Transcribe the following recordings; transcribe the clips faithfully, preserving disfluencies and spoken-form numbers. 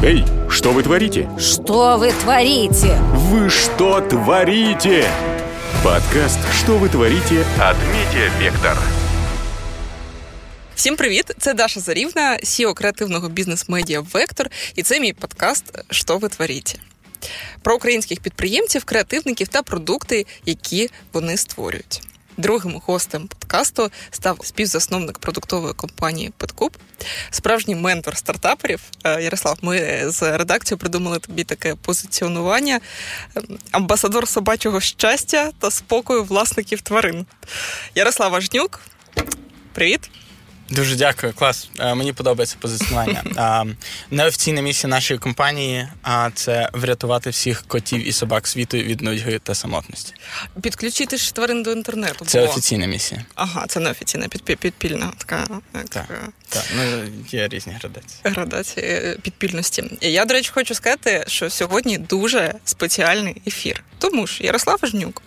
Эй, что вы творите? Что вы творите? Вы что творите? Подкаст «Що ви творите?» от Медиа Вектор. Всім привіт! Це Даша Заривная, сі і о креативного бізнес Медіа Вектор, і це мій подкаст «Що ви творите?» про українських підприємців, креативників та продукти, які вони створюють. Другим гостем подкасту став співзасновник продуктової компанії Петкуп, справжній ментор стартаперів. Ярослав, ми з редакцією придумали тобі таке позиціонування: амбасадор собачого щастя та спокою власників тварин. Ярослав Ажнюк, привіт! Дуже дякую, клас. Мені подобається позиціонування. Неофіційна місія нашої компанії – це врятувати всіх котів і собак світу від нудьги та самотності. Підключити ж тварин до інтернету. Це було офіційна місія. Ага, це неофіційна, під, підпільна. Така, так, така. Так, ну є різні градації. Градації підпільності. Я, до речі, хочу сказати, що сьогодні дуже спеціальний ефір. Тому що Ярослав Ажнюк,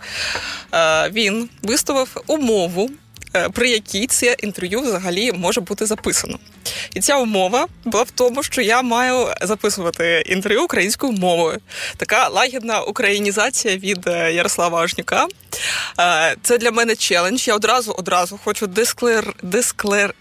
він виставив умову, при якій це інтерв'ю взагалі може бути записано. І ця умова була в тому, що я маю записувати інтерв'ю українською мовою. Така лагідна українізація від Ярослава Ажнюка. Це для мене челендж. Я одразу-одразу хочу дисклер... дисклер...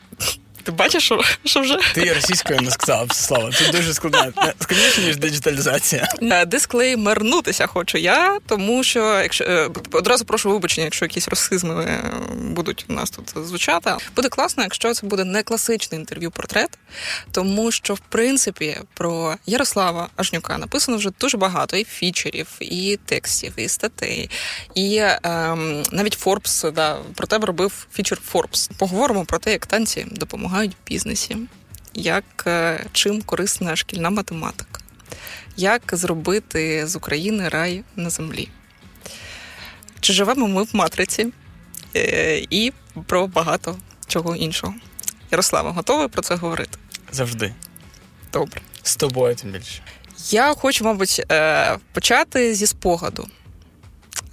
Ти бачиш, що, що вже? Ти російською не сказала, Слава. Це дуже складно. Складніше, ніж диджиталізація. Дисклеймернутися хочу я, тому що якщо, одразу прошу вибачення, якщо якісь росизми будуть у нас тут звучати. Буде класно, якщо це буде не класичний інтерв'ю-портрет, тому що, в принципі, про Ярослава Ажнюка написано вже дуже багато і фічерів, і текстів, і статей, і ем, навіть Форбс, да, про тебе робив фічер Форбс. Поговоримо про те, як танці допомагають в бізнесі, як, чим корисна шкільна математика, як зробити з України рай на землі. Чи живемо ми в матриці і про багато чого іншого. Ярослава, готовий про це говорити? Завжди. Добре. З тобою тим більше. Я хочу, мабуть, почати зі спогаду.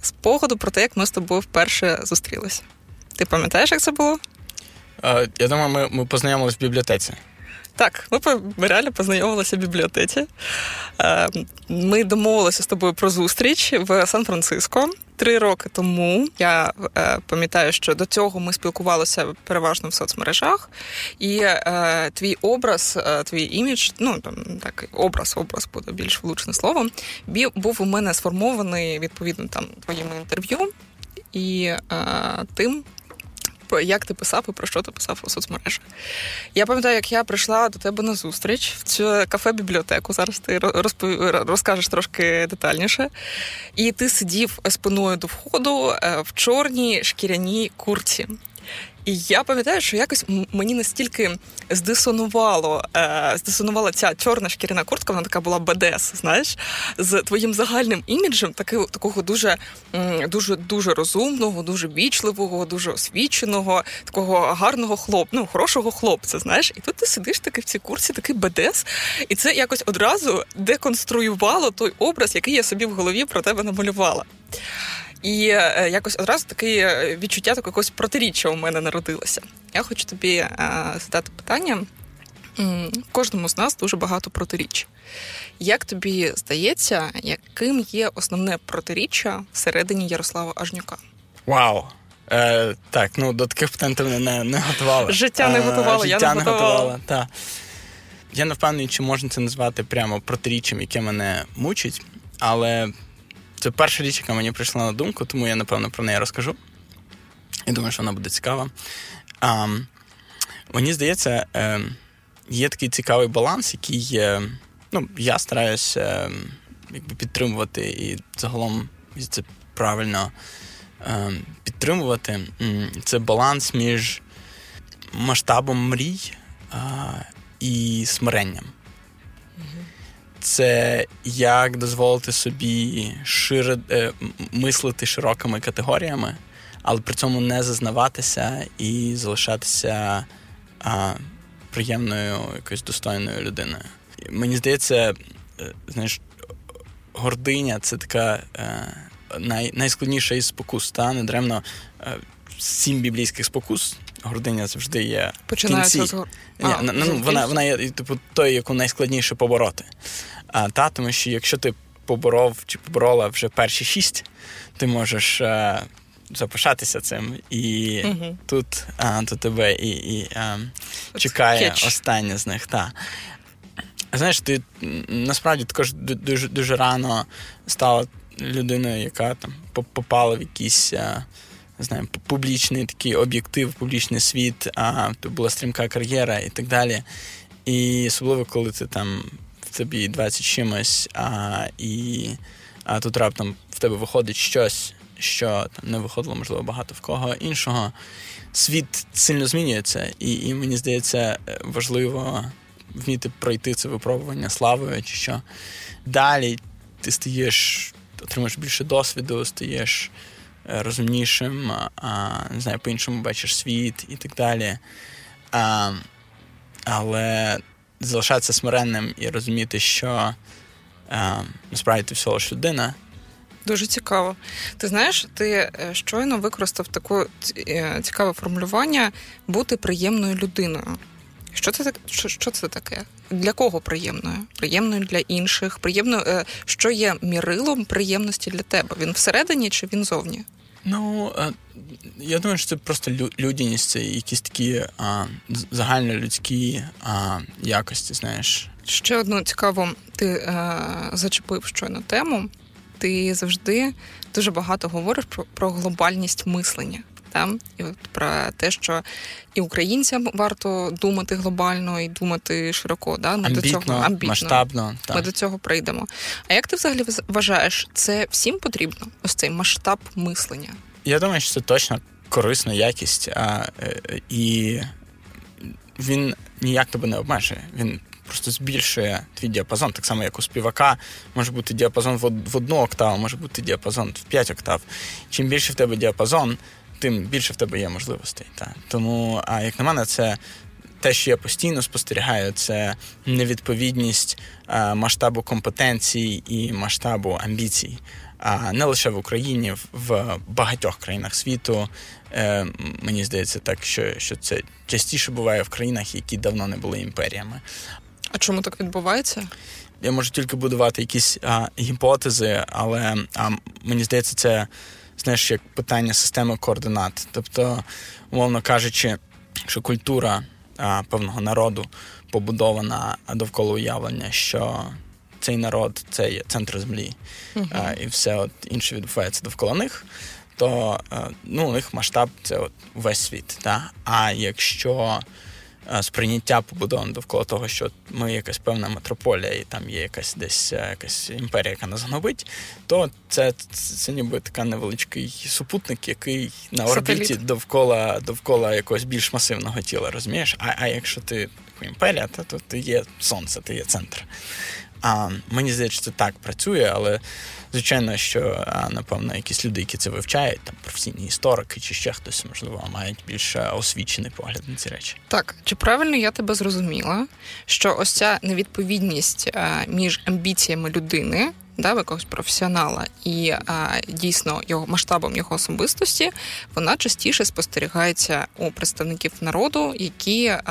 Спогаду про те, як ми з тобою вперше зустрілися. Ти пам'ятаєш, як це було? Я думаю, ми, ми познайомилися в бібліотеці. Так, ми, ми реально познайомилися в бібліотеці. Ми домовилися з тобою про зустріч в Сан-Франциско три роки тому. Я пам'ятаю, що до цього ми спілкувалися переважно в соцмережах. І твій образ, твій імідж, ну, там, так, образ, образ буде більш влучне слово, був у мене сформований, відповідно, там, твоїми інтерв'ю і тим, як ти писав і про що ти писав у соцмережах. Я пам'ятаю, як я прийшла до тебе на зустріч в цю кафе-бібліотеку. Зараз ти розпов... розкажеш трошки детальніше. І ти сидів спиною до входу в чорній шкіряній куртці. І я пам'ятаю, що якось мені настільки здисонувало, е, здисонувала ця чорна шкіряна куртка, вона така була бе де ес, знаєш, з твоїм загальним іміджем, таки, такого дуже, дуже, дуже розумного, дуже вічливого, дуже освіченого, такого гарного хлопця, ну, хорошого хлопця, знаєш. І тут ти сидиш таки в цій куртці, такий бе де ес, і це якось одразу деконструювало той образ, який я собі в голові про тебе намалювала. І якось одразу таке відчуття такого якогось протиріччя у мене народилося. Я хочу тобі задати питання. Кожному з нас дуже багато протиріч. Як тобі здається, яким є основне протиріччя всередині Ярослава Ажнюка? Вау! Е, так, ну до таких питань ти мене не готувала. Життя не готувала, е, я не готувала. Та. Я не впевнений, чи можна це назвати прямо протиріччям, яке мене мучить, але... Це перша річ, яка мені прийшла на думку, тому я, напевно, про неї розкажу. Я думаю, що вона буде цікава. А, мені здається, є такий цікавий баланс, який ну, я стараюся якби, підтримувати і загалом це правильно підтримувати. Це баланс між масштабом мрій і смиренням. Це як дозволити собі широ, е, мислити широкими категоріями, але при цьому не зазнаватися і залишатися е, приємною, якоюсь достойною людиною. Мені здається, е, знаєш, гординя – це така е, най, найскладніша із спокус. Та? Недремно е, сім біблійських спокус гординя завжди є починається в кінці. З... А, Ні, ну, вона, вона є типу, той, яку найскладніше побороти. А, та, тому що якщо ти поборов чи поборола вже перші шість, ти можеш а, запишатися цим. І угу. тут а, до тебе і, і а, чекає остання з них. Та. Знаєш, ти насправді також дуже, дуже рано стала людиною, яка там попала в якийсь, не знаю, публічний такий об'єктив, публічний світ, а то була стрімка кар'єра і так далі. І особливо, коли ти там в тобі двадцять чимось, а, і а тут раптом в тебе виходить щось, що там не виходило, можливо, багато в кого іншого. Світ сильно змінюється, і, і мені здається, важливо вміти пройти це випробування славою чи що. Далі ти стаєш, отримуєш більше досвіду, стаєш розумнішим, а, не знаю, по-іншому бачиш світ і так далі. А, але залишатися смиренним і розуміти, що а, насправді ти всього лиш людина. Дуже цікаво. Ти знаєш, ти щойно використав таке цікаве формулювання «бути приємною людиною». Що це, що, що це таке? Для кого приємною? Приємною для інших? Приємною, що є мірилом приємності для тебе? Він всередині чи він зовні? Ну, я думаю, що це просто людяність, це якісь такі а, загальнолюдські а, якості, знаєш. Ще одну цікаву, ти а, зачепив щойно тему. Ти завжди дуже багато говориш про, про глобальність мислення. Там, і от про те, що і українцям варто думати глобально і думати широко, да? Ми амбітно, до цього, амбітно, масштабно. Ми так. до цього прийдемо. А як ти взагалі вважаєш, це всім потрібно, ось цей масштаб мислення? Я думаю, що це точно корисна якість, а, і він ніяк тебе не обмежує. Він просто збільшує твій діапазон, так само, як у співака. Може бути діапазон в одну октаву, може бути діапазон в п'ять октав. Чим більше в тебе діапазон, тим більше в тебе є можливостей. Та. Тому, а як на мене, це те, що я постійно спостерігаю, це невідповідність а, масштабу компетенцій і масштабу амбіцій. А не лише в Україні, в багатьох країнах світу. Е, мені здається так, що, що це частіше буває в країнах, які давно не були імперіями. А чому так відбувається? Я можу тільки будувати якісь а, гіпотези, але а, мені здається, це знаєш, як питання системи координат. Тобто, умовно кажучи, що культура а, певного народу побудована довкола уявлення, що цей народ – це є центр землі, угу. а, і все от інше відбувається довкола них, то а, ну, у них масштаб – це от весь світ. Та? А якщо а, сприйняття побудовано довкола того, що ми якась певна метрополія, і там є якась десь якась імперія, яка нас гнобить, то це, це, це ніби така невеличкий супутник, який на орбіті Сателіт. довкола довкола якогось більш масивного тіла, розумієш? А, а якщо ти імперія, то, то ти є сонце, ти є центр. А, мені здається, що це так працює, але, звичайно, що, а, напевно, якісь люди, які це вивчають, там, професійні історики чи ще хтось, можливо, мають більш освічений погляд на ці речі. Так, чи правильно я тебе зрозуміла, що ось ця невідповідність а, між амбіціями людини, да, якогось професіонала і а, дійсно його масштабом його особистості, вона частіше спостерігається у представників народу, які а,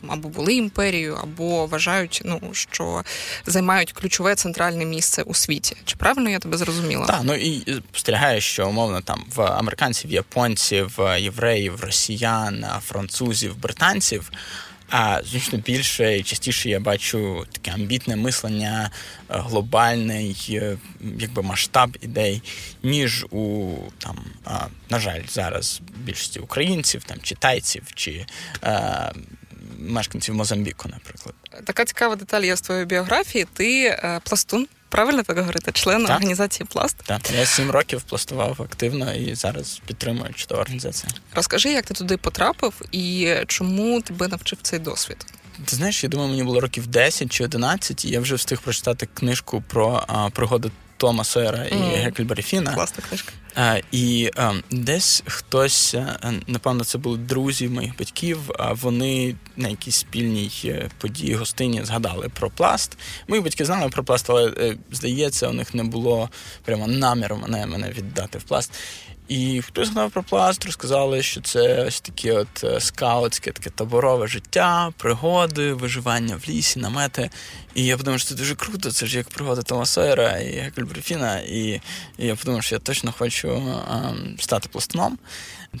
там, або були імперією, або вважають, ну, що займають ключове центральне місце у світі. Чи правильно я тебе зрозуміла? Так, ну і спостерігаю, що, умовно, там в американців, японців, євреїв, росіян, французів, британців, а, звісно, більше і частіше я бачу таке амбітне мислення, глобальний якби масштаб ідей, ніж у, там, а, на жаль, зараз більшості українців, там, чи тайців, чи а, мешканців Мозамбіку, наприклад. Така цікава деталь є з твоєї біографії. Ти пластун, правильно так говорити? Член так. організації «Пласт». Так, я сім років пластував активно і зараз підтримую чудову організацію. Розкажи, як ти туди потрапив і чому тебе навчив цей досвід? Ти знаєш, я думаю, мені було років десять чи одинадцять, і я вже встиг прочитати книжку про а, пригоди Тома Сойера mm. і Гекльбері Фіна. Класна книжка. А, і а, десь хтось, а, напевно, це були друзі моїх батьків, а вони на якійсь спільній події гостині згадали про «Пласт». Мої батьки знали про «Пласт», але, здається, у них не було прямо наміру мене, мене віддати в «Пласт». І хтось знав про Пласт, розказали, що це ось таке от скаутське, таке таборове життя, пригоди, виживання в лісі, намети. І я подумав, що це дуже круто, це ж як пригоди Тома Сойера і Гекльбері Фіна. І, і я подумав, що я точно хочу а, стати пластуном.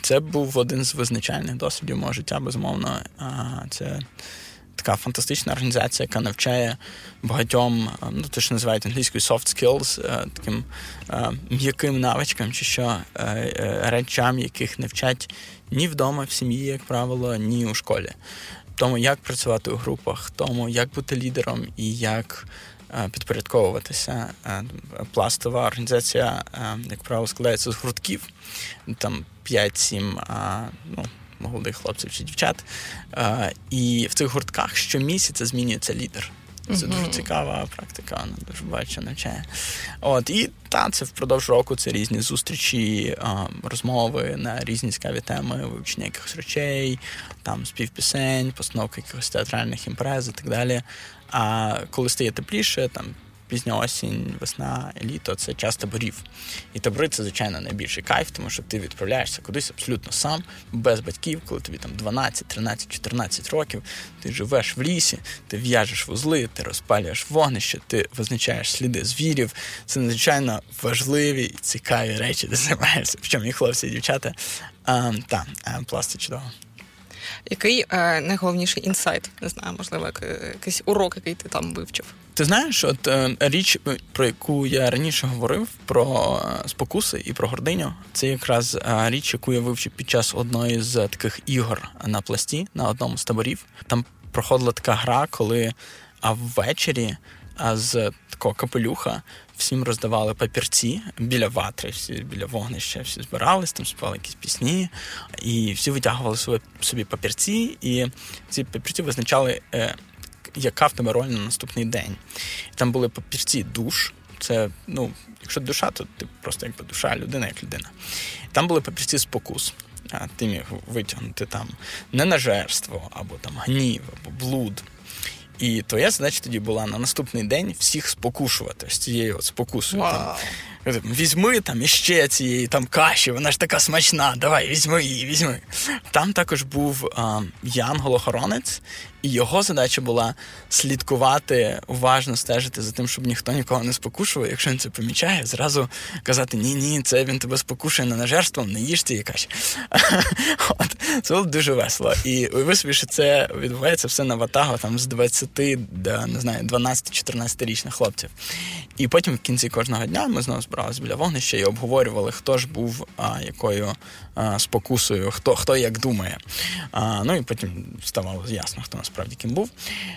Це був один з визначальних досвідів мого життя, безумовно. А, це така фантастична організація, яка навчає багатьом, ну, те, що називають англійською soft skills, таким м'яким навичкам, чи що, речам, яких не вчать ні вдома, в сім'ї, як правило, ні у школі. Тому, як працювати у групах, тому, як бути лідером і як підпорядковуватися. Пластова організація, як правило, складається з гуртків, там п'ять-сім, ну, молодих хлопців чи дівчат. А, і в цих гуртках щомісяця змінюється лідер. Це mm-hmm. дуже цікава практика, вона дуже багато навчає. От, і та, це впродовж року це різні зустрічі, а, розмови на різні цікаві теми, вивчення якихось речей, там спів пісень, постановки якихось театральних імпрез і так далі. А коли стає тепліше, там пізня осінь, весна, літо – це час таборів. І табори – це, звичайно, найбільший кайф, тому що ти відправляєшся кудись абсолютно сам, без батьків, коли тобі там дванадцять, тринадцять, чотирнадцять років, ти живеш в лісі, ти в'яжеш вузли, ти розпалюєш вогнище, ти визначаєш сліди звірів. Це надзвичайно важливі і цікаві речі, де займаєшся, в чому і хлопці, і дівчата. А, та, Пласт чудово. Який е, найголовніший інсайт? Не знаю, можливо, якийсь урок, який ти там вивчив? Ти знаєш, от е, річ, про яку я раніше говорив, про спокуси і про гординю, це якраз е, річ, яку я вивчив під час одної з таких ігор на Пласті, на одному з таборів. Там проходила така гра, коли а ввечері а з такого капелюха всім роздавали папірці біля ватри, всі біля вогнища, всі збирались, там співали якісь пісні, і всі витягували собі, собі папірці, і ці папірці визначали, е, яка в тебе роль на наступний день. І там були папірці душ, це, ну, якщо душа, то ти просто якби душа, людина як людина. І там були папірці спокус. А ти міг витягнути там ненажерство, або там гнів, або блуд. І твоя задача тоді була на наступний день всіх спокушувати з цією от спокусою. Wow. Там, візьми там іще цієї там каші, вона ж така смачна, давай, візьми її, візьми. Там також був а, янгол-охоронець, і його задача була слідкувати, уважно стежити за тим, щоб ніхто нікого не спокушував. Якщо він це помічає, зразу казати, ні-ні, це він тебе спокушує ненажерством, не їж цієї каші. От, це було дуже весело. І уяви собі, що це відбувається все на ватагу там з двадцяти, не знаю, дванадцяти-чотирнадцятирічних хлопців. І потім в кінці кожного дня ми знову збиралися біля вогнища і обговорювали, хто ж був а, якою а, спокусою, хто, хто як думає. А, ну і потім ставало ясно, хто насправді ким був.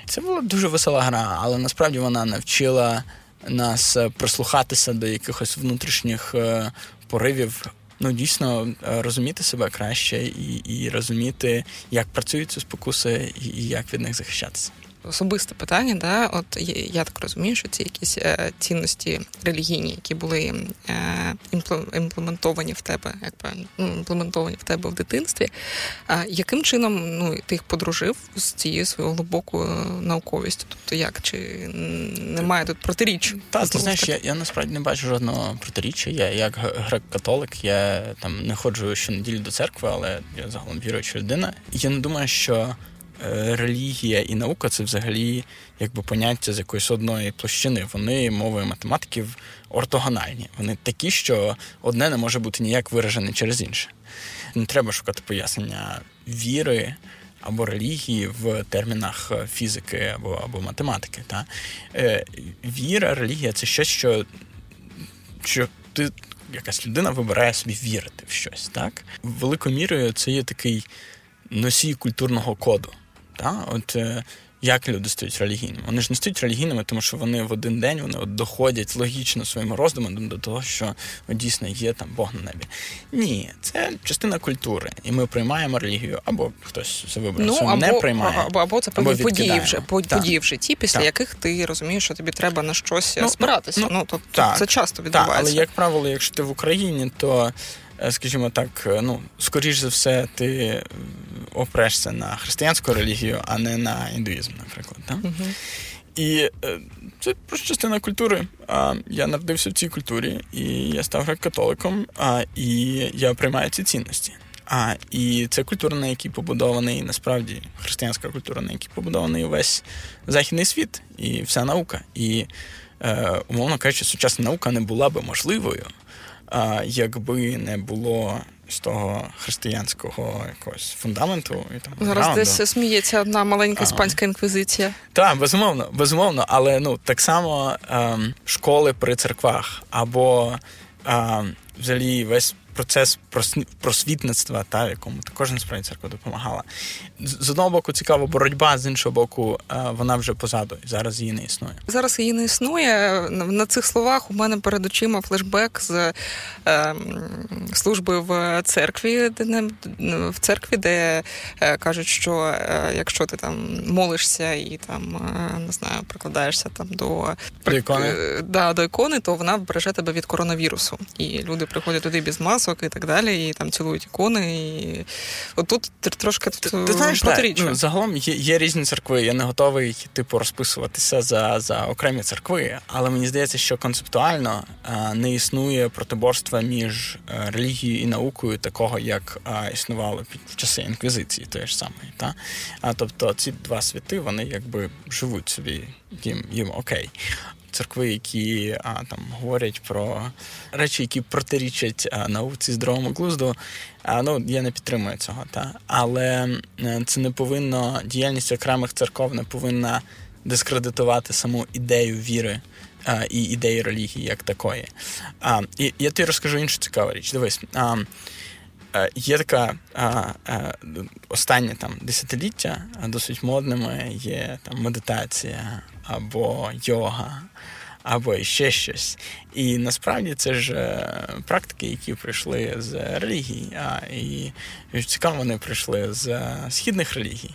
Це була дуже весела гра, але насправді вона навчила нас прислухатися до якихось внутрішніх е, поривів, ну, дійсно, розуміти себе краще і, і розуміти, як працюють ці спокуси і, і як від них захищатися. Особисте питання, да, от я так розумію, що ці якісь е, цінності релігійні, які були е, імплементовані в тебе, як правильно, імплементовані в тебе в дитинстві, е, яким чином, ну, ти їх подружив з цією своєю глибокою науковістю? Тобто як, чи немає тут протиріч? Та, ти знаєш, я, я насправді не бачу жодного протиріччя. Я як грек-католик, я там не ходжу щонеділі до церкви, але я загалом віруюча людина. Я не думаю, що релігія і наука – це взагалі якби поняття з якоїсь одної площини. Вони, мови математиків, ортогональні. Вони такі, що одне не може бути ніяк виражене через інше. Не треба шукати пояснення віри або релігії в термінах фізики або, або математики. Та? Віра, релігія – це щось, що, що ти, якась людина вибирає собі вірити в щось. Так? Великою мірою це є такий носій культурного коду. Та? От е, як люди стають релігійними? Вони ж не стають релігійними, тому що вони в один день вони от доходять логічно своїм роздумом до того, що от, дійсно є там Бог на небі. Ні, це частина культури. І ми приймаємо релігію, або хтось це вибрав, ну, або, не приймає. Або, або це або події, вже, події в житті, після та. яких ти розумієш, що тобі треба на щось ну, спиратися. Ну, ну, тобто так, це часто відбувається. Так, але, як правило, якщо ти в Україні, то, скажімо так, ну, скоріш за все, ти опрешся на християнську релігію, а не на індуїзм, наприклад. Да? Угу. І це просто частина культури. Я народився в цій культурі, і я став греко-католиком, і я приймаю ці цінності. А, і це культура, на якій побудований, насправді, християнська культура, на якій побудований весь західний світ і вся наука. І, е, умовно кажучи, сучасна наука не була би можливою, е, якби не було з того християнського якогось фундаменту. І там, зараз раунду. Десь сміється одна маленька іспанська інквізиція. Так, безумовно, безумовно. Але ну, так само е, школи при церквах або е, взагалі весь процес просвітництва, та, в якому також насправді церква допомагала. З одного боку, цікава боротьба, з іншого боку, вона вже позаду, і зараз її не існує. Зараз її не існує. На цих словах у мене перед очима флешбек з е, служби в церкві, де, в церкві, де е, кажуть, що е, якщо ти там молишся і там, е, не знаю, прикладаєшся там до, до, ікони. Е, да, до ікони, то вона береже тебе від коронавірусу. І люди приходять туди без масок, і так далі, і там цілують ікони, і отут трошки протиріччя. Ну, загалом є, є різні церкви, я не готовий типу розписуватися за, за окремі церкви, але мені здається, що концептуально а, не існує протиборства між а, релігією і наукою такого, як а, існувало під, в часи інквізиції, тої ж самої. Та? А, тобто ці два світи, вони якби живуть собі, їм, їм окей. Церкви, які а, там, говорять про речі, які протирічать а, науці, здоровому глузду, а, ну, я не підтримую цього. Та? Але це не повинно, діяльність окремих церков не повинна дискредитувати саму ідею віри а, і ідею релігії як такої. А, і я тобі розкажу іншу цікаву річ. Дивись, а, є така а, а, останнє там, десятиліття, досить модними є там, медитація, або йога, або ще щось. І насправді це ж практики, які прийшли з релігій, а і цікаво, вони прийшли з східних релігій.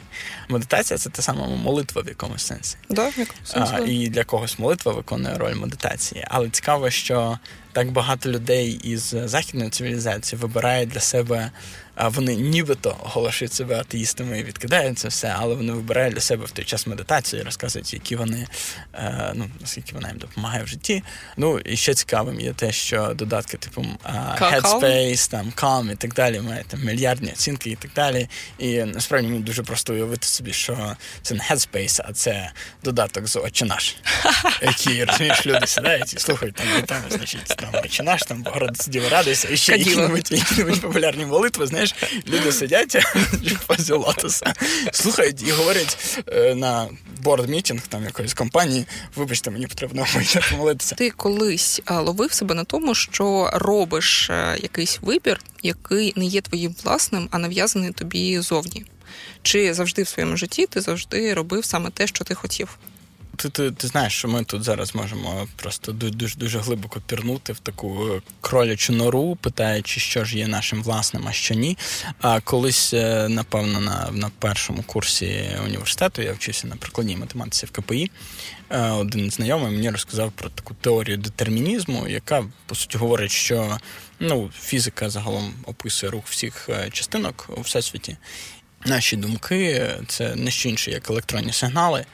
Медитація – це та сама молитва в якомусь сенсі. Да, в якомусь сенсі. А, і для когось молитва виконує роль медитації. Але цікаво, що так багато людей із західної цивілізації вибирають для себе, вони нібито оголошують себе атеїстами і відкидають це все, але вони вибирають для себе в той час медитацію і розказують, які вони, ну, наскільки вона їм допомагає в житті. Ну, і ще цікавим є те, що додатки типу Headspace, там, Calm і так далі, мають там мільярдні оцінки і так далі. І насправді мені дуже просто уявити собі, що це не Headspace, а це додаток з «Отче наш», який, розумієш, люди сідають і слухають, там, там, значить, там, «Отче наш», там, «Богородиці Діво радуйся», і ще які-небудь популярні молитви, знаєш, люди сидять в позі лотоса, слухають і говорять на борд-мітінг там якоїсь компанії, вибачте, мені потрібно помолитися. Ти колись ловив себе на тому, що робиш якийсь вибір, який не є твоїм власним, а нав'язаний тобі зовні? Чи завжди в своєму житті ти завжди робив саме те, що ти хотів? Ти, ти, ти знаєш, що ми тут зараз можемо просто дуже-дуже глибоко пірнути в таку кролячу нору, питаючи, що ж є нашим власним, а що ні. А колись, напевно, на, на першому курсі університету, я вчився на прикладній математиці в КПІ, один знайомий мені розказав про таку теорію детермінізму, яка, по суті, говорить, що ну, фізика загалом описує рух всіх частинок у всесвіті. Наші думки – це не що інше, як електронні сигнали,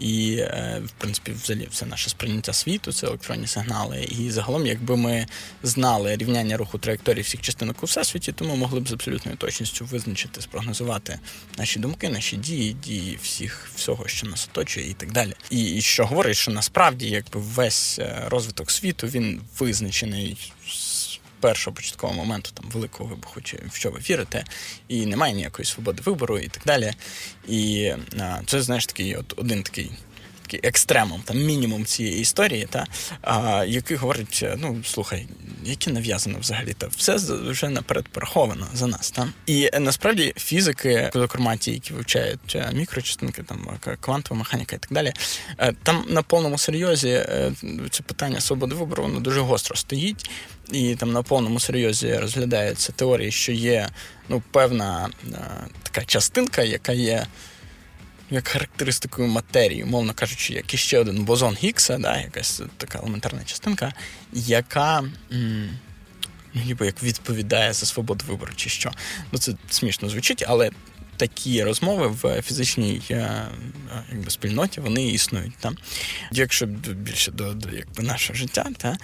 і, в принципі, взагалі все наше сприйняття світу – це електронні сигнали. І загалом, якби ми знали рівняння руху траєкторії всіх частинок у всесвіті, то ми могли б з абсолютною точністю визначити, спрогнозувати наші думки, наші дії, дії всіх, всього, що нас оточує і так далі. І, і що говорить, що насправді якби весь розвиток світу, він визначений першого початкового моменту там, великого вибуху, чи в що ви вірите, і немає ніякої свободи вибору і так далі. І а, це, знаєш, такий от, один такий, такий екстремум, там, мінімум цієї історії, та, а, який говорить, ну, слухай, яке нав'язано взагалі, та все вже наперед пораховано за нас. Та? І насправді фізики, зокрема ті, які вивчають мікрочастинки, там, квантова механіка і так далі, там на повному серйозі це питання свободи вибору, воно дуже гостро стоїть. І там на повному серйозі розглядаються теорії, що є ну, певна е, така частинка, яка є як характеристикою матерії, умовно кажучи, як іще один бозон Гіггса, да, якась така елементарна частинка, яка м- ніби як відповідає за свободу вибору чи що. Ну, це смішно звучить, але такі розмови в фізичній якби, спільноті, вони існують. Та? Якщо більше до, до якби, нашого життя, та?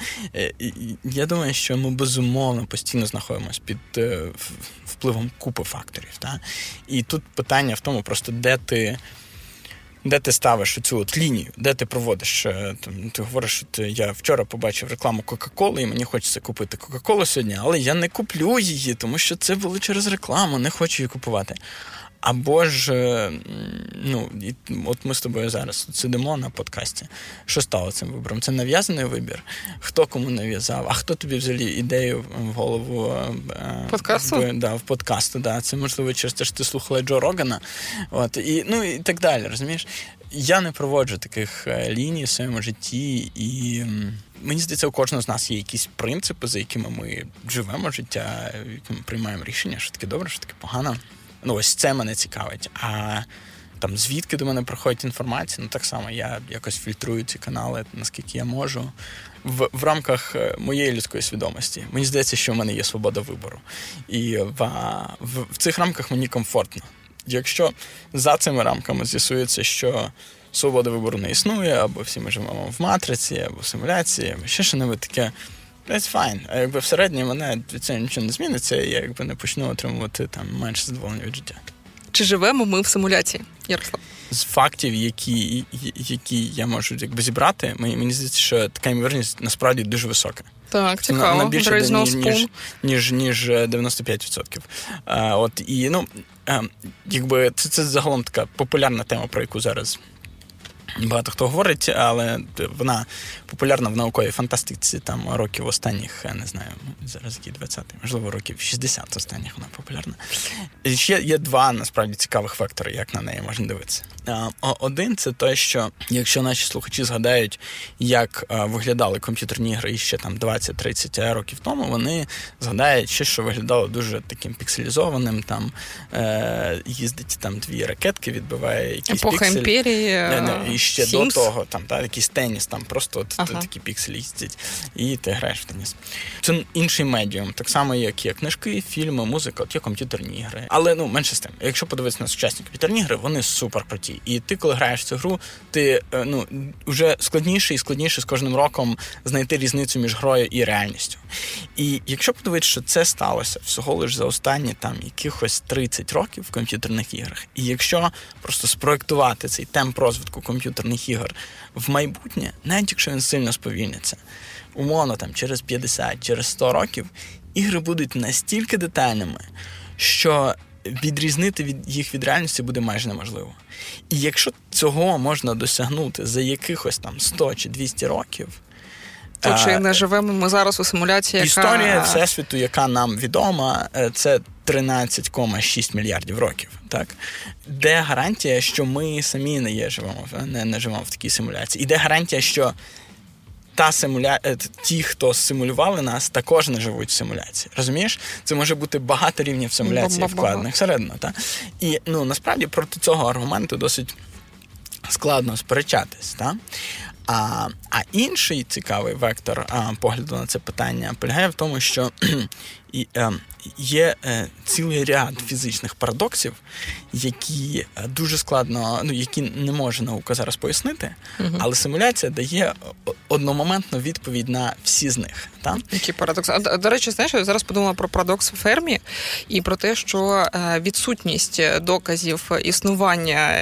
Я думаю, що ми безумовно постійно знаходимося під впливом купи факторів. Та? І тут питання в тому, просто де ти Де ти ставиш оцю от лінію, де ти проводиш, там, ти говориш, що ти, я вчора побачив рекламу Кока-Коли, і мені хочеться купити Кока-Колу сьогодні, але я не куплю її, тому що це було через рекламу, не хочу її купувати. Або ж, ну, і, от ми з тобою зараз сидимо на подкасті. Що стало цим вибором? Це нав'язаний вибір? Хто кому нав'язав? А хто тобі взагалі ідею в голову? Подкасту? В, да, в подкасту, да. Це, можливо, через те, що ти слухала Джо Рогана. От, і, ну, і так далі, розумієш? Я не проводжу таких ліній в своєму житті, і мені здається, у кожного з нас є якісь принципи, за якими ми живемо життя, якими приймаємо рішення, що таке добре, що таке погано. Ну, ось це мене цікавить. А там звідки до мене приходить інформація? Ну, так само я якось фільтрую ці канали, наскільки я можу, в, в рамках моєї людської свідомості. Мені здається, що в мене є свобода вибору. І в, в, в цих рамках мені комфортно. Якщо за цими рамками з'ясується, що свобода вибору не існує, або всі ми живемо в матриці, або в симуляції, або ще щось таке, that's fine. А якби всередині мене від цього нічого не зміниться, я якби не почну отримувати там менше задоволення від життя. Чи живемо ми в симуляції, Ярослав? З фактів, які, які я можу якби зібрати, мені, мені здається, що така ймовірність насправді дуже висока. Так, цікаво. Вона більше, ніж, ніж, ніж, ніж дев'яносто п'ять відсотків. А, от, і, ну, а, якби це, це загалом така популярна тема, про яку зараз багато хто говорить, але вона популярна в науковій фантастиці там років останніх, я не знаю, зараз які двадцяті, можливо, років шістдесят останніх вона популярна. І ще є два, насправді, цікавих вектори, як на неї можна дивитися. Один – це те, що якщо наші слухачі згадають, як виглядали комп'ютерні ігри ще там двадцять-тридцять років тому, вони згадають щось, що виглядало дуже таким пікселізованим, там їздить там дві ракетки, відбиває якийсь піксель. Епоха імперії. І ще Sims. До того, там, та, якийсь теніс, там просто от, ага. такі пікселі їздять, і ти граєш в теніс. Це інший медіум, так само, як є книжки, фільми, музика, от є комп'ютерні ігри. Але, ну, менше з тим, якщо подивитися на сучасні комп'ютерні ігри, вони супер круті. І ти, коли граєш в цю гру, ти, ну, вже складніше і складніше з кожним роком знайти різницю між грою і реальністю. І якщо подивитися, що це сталося всього лиш за останні, там, якихось тридцять років в комп'ютерних іграх, і якщо просто спроєктувати цей темп розвитку комп'ютерних ігор в майбутнє, навіть якщо він сильно сповільниться, умовно там через п'ятдесят, через сто років, ігри будуть настільки детальними, що відрізнити від їх від реальності буде майже неможливо. І якщо цього можна досягнути за якихось там сто чи двісті років, то чи не живемо ми зараз у симуляції, яка... Історія Всесвіту, яка нам відома, це тринадцять кома шість мільярдів років. Так? Де гарантія, що ми самі не, є живемо, не, не живемо в такій симуляції? І де гарантія, що та симуля... ті, хто симулювали нас, також не живуть в симуляції? Розумієш? Це може бути багато рівнів симуляції вкладених всередину. Так? І, ну, насправді, проти цього аргументу досить складно сперечатись. Так? А, а інший цікавий вектор а, погляду на це питання полягає в тому, що і, е, є е, цілий ряд фізичних парадоксів, які дуже складно, ну, які не може наука зараз пояснити, угу. але симуляція дає одномоментну відповідь на всі з них. Та? Які парадокси? А, до речі, знаєш, я зараз подумала про парадокс Фермі і про те, що відсутність доказів існування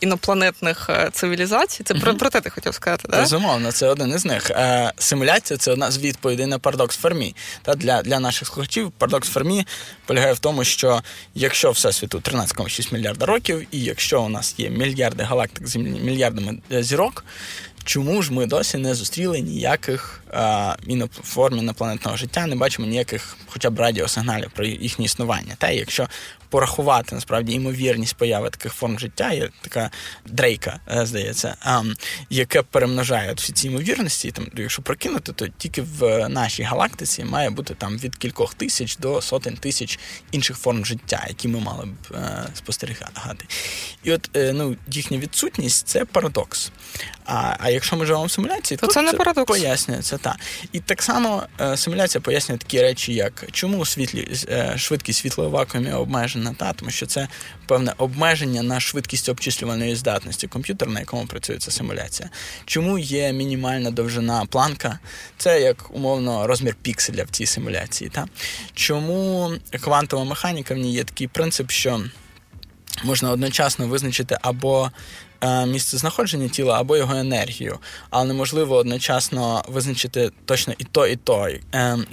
інопланетних цивілізацій, це угу. про те ти хотів сказати, так? Безумовно, це один із них. Симуляція – це одна з відповідей на парадокс Фермі. Та для, для наших слухачів парадокс Фермі полягає в тому, що якщо Всесвіту тринадцять кома шість мільярда років, і якщо у нас є мільярди галактик з мільярдами зірок, чому ж ми досі не зустріли ніяких а, форм інопланетного життя, не бачимо ніяких хоча б радіосигналів про їхнє існування. Та якщо порахувати, насправді, ймовірність появи таких форм життя, є така дрейка, здається, а, яке перемножає всі ці ймовірності, там, якщо прокинути, то тільки в нашій галактиці має бути там від кількох тисяч до сотень тисяч інших форм життя, які ми мали б а, спостерігати. І от, ну, їхня відсутність – це парадокс. А, а якщо ми живемо в симуляції, то, то це не парадокс. Пояснюється, так. І так само е, симуляція пояснює такі речі, як чому світлі, е, швидкість світла у вакуумі обмежена, та, тому що це певне обмеження на швидкість обчислювальної здатності комп'ютера, на якому працює ця симуляція. Чому є мінімальна довжина планка, це як, умовно, розмір пікселя в цій симуляції. Та? Чому квантова механіка, в ній є такий принцип, що можна одночасно визначити або місце знаходження тіла, або його енергію. Але неможливо одночасно визначити точно і то, і то. Ем,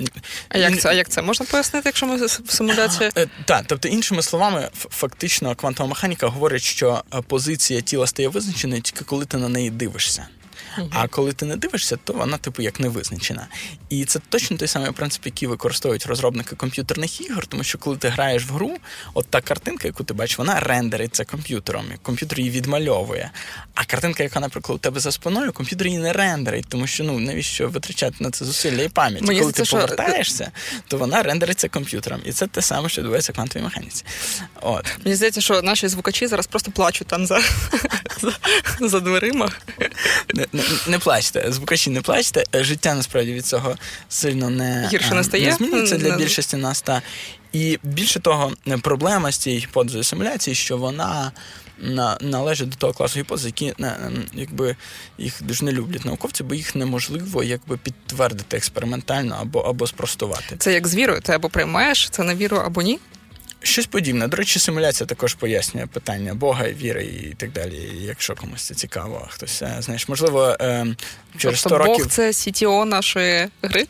а, як це, а як це? Можна пояснити, якщо ми в симуляції? Е, так, тобто, іншими словами, фактично, квантова механіка говорить, що позиція тіла стає визначеною тільки коли ти на неї дивишся. Uh-huh. А коли ти не дивишся, то вона, типу, як не визначена. І це точно той самий принцип, який використовують розробники комп'ютерних ігор, тому що коли ти граєш в гру, от та картинка, яку ти бачиш, вона рендериться комп'ютером, комп'ютер її відмальовує. А картинка, яка, наприклад, у тебе за спиною, комп'ютер її не рендерить, тому що, ну, навіщо витрачати на це зусилля і пам'ять? Мені коли це, ти що... повертаєшся, то вона рендериться комп'ютером. І це те саме, що відбувається в квантовій механіці. От. Мені здається, що наші звукачі зараз просто плачуть там за, за дверима. Не, не плачте, звукачі, не плачте. Життя, насправді, від цього сильно не, не, не змінюється для більшості нас. Та. І більше того, проблема з цією гіпотезою симуляції, що вона належить до того класу гіпотез, які якби, їх дуже не люблять науковці, бо їх неможливо якби, підтвердити експериментально або, або спростувати. Це як з вірою, ти або приймаєш, це на віру, або ні? Щось подібне. До речі, симуляція також пояснює питання Бога, віри і так далі, якщо комусь це цікаво, а хтось, знаєш, можливо, через сто років... Тобто Бог – це сі ті о нашої гри?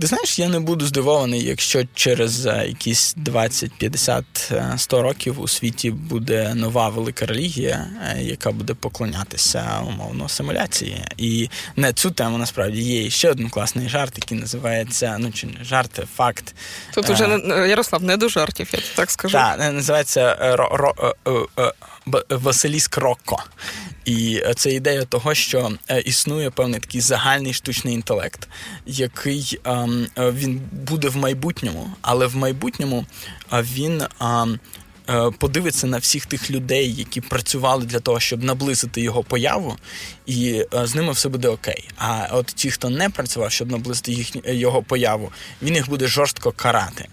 Ти знаєш, я не буду здивований, якщо через якісь двадцять, п'ятдесят, сто років у світі буде нова велика релігія, яка буде поклонятися, умовно, симуляції. І на цю тему, насправді, є ще один класний жарт, який називається, ну, чи не жарт, факт. Тут уже, не, Ярослав, не до жартів, я так скажу. Так, називається ро, ро, Василіск Роко. І це ідея того, що існує певний такий загальний штучний інтелект, який він буде в майбутньому, але в майбутньому він подивиться на всіх тих людей, які працювали для того, щоб наблизити його появу, і з ними все буде окей. А от ті, хто не працював, щоб наблизити їх, його появу, він їх буде жорстко карати.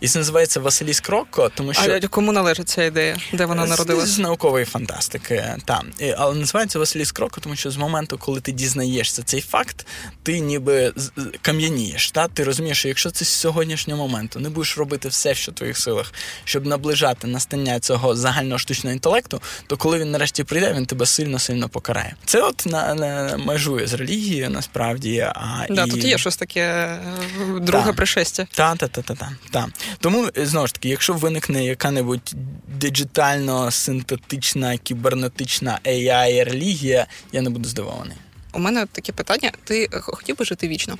І це називається Василіск Роко, тому що... А кому належить ця ідея? Де вона народилася? З, з наукової фантастики, там. І, але називається Василіск Роко, тому що з моменту, коли ти дізнаєшся цей факт, ти ніби кам'янієш, та? Ти розумієш, що якщо ти з сьогоднішнього моменту не будеш робити все, що в твоїх силах, щоб наближати настання цього загального штучного інтелекту, то коли він нарешті прийде, він тебе сильно-сильно покарає. Це от на, на межує з релігією, насправді. А, да, і... Тут є щось таке друге та, пришестя. Та-та-та-та-та. Тому, знову ж таки, якщо виникне яка-небудь диджитально-синтетична, кібернетична ей ай-релігія, я не буду здивований. У мене таке питання. Ти хотів би жити вічно?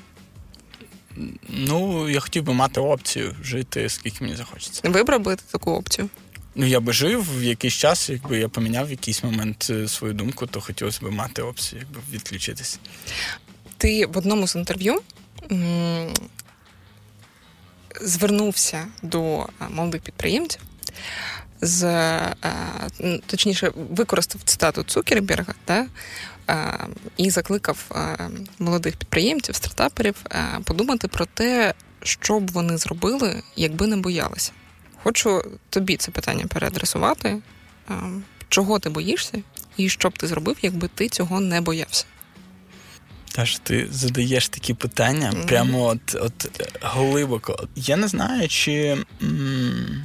Ну, я хотів би мати опцію жити, скільки мені захочеться. Вибрав би таку опцію? Ну, я би жив в якийсь час, якби я поміняв в якийсь момент свою думку, то хотілося б мати опцію, якби відключитись. Ти в одному з інтерв'ю м- звернувся до молодих підприємців, з, а, точніше, використав цитату Цукерберга, да? а, і закликав а, молодих підприємців, стартаперів а, подумати про те, що б вони зробили, якби не боялися. Хочу тобі це питання переадресувати. А, чого ти боїшся і що б ти зробив, якби ти цього не боявся? Тож ти задаєш такі питання mm-hmm. прямо от, от глибоко. Я не знаю, чи... М-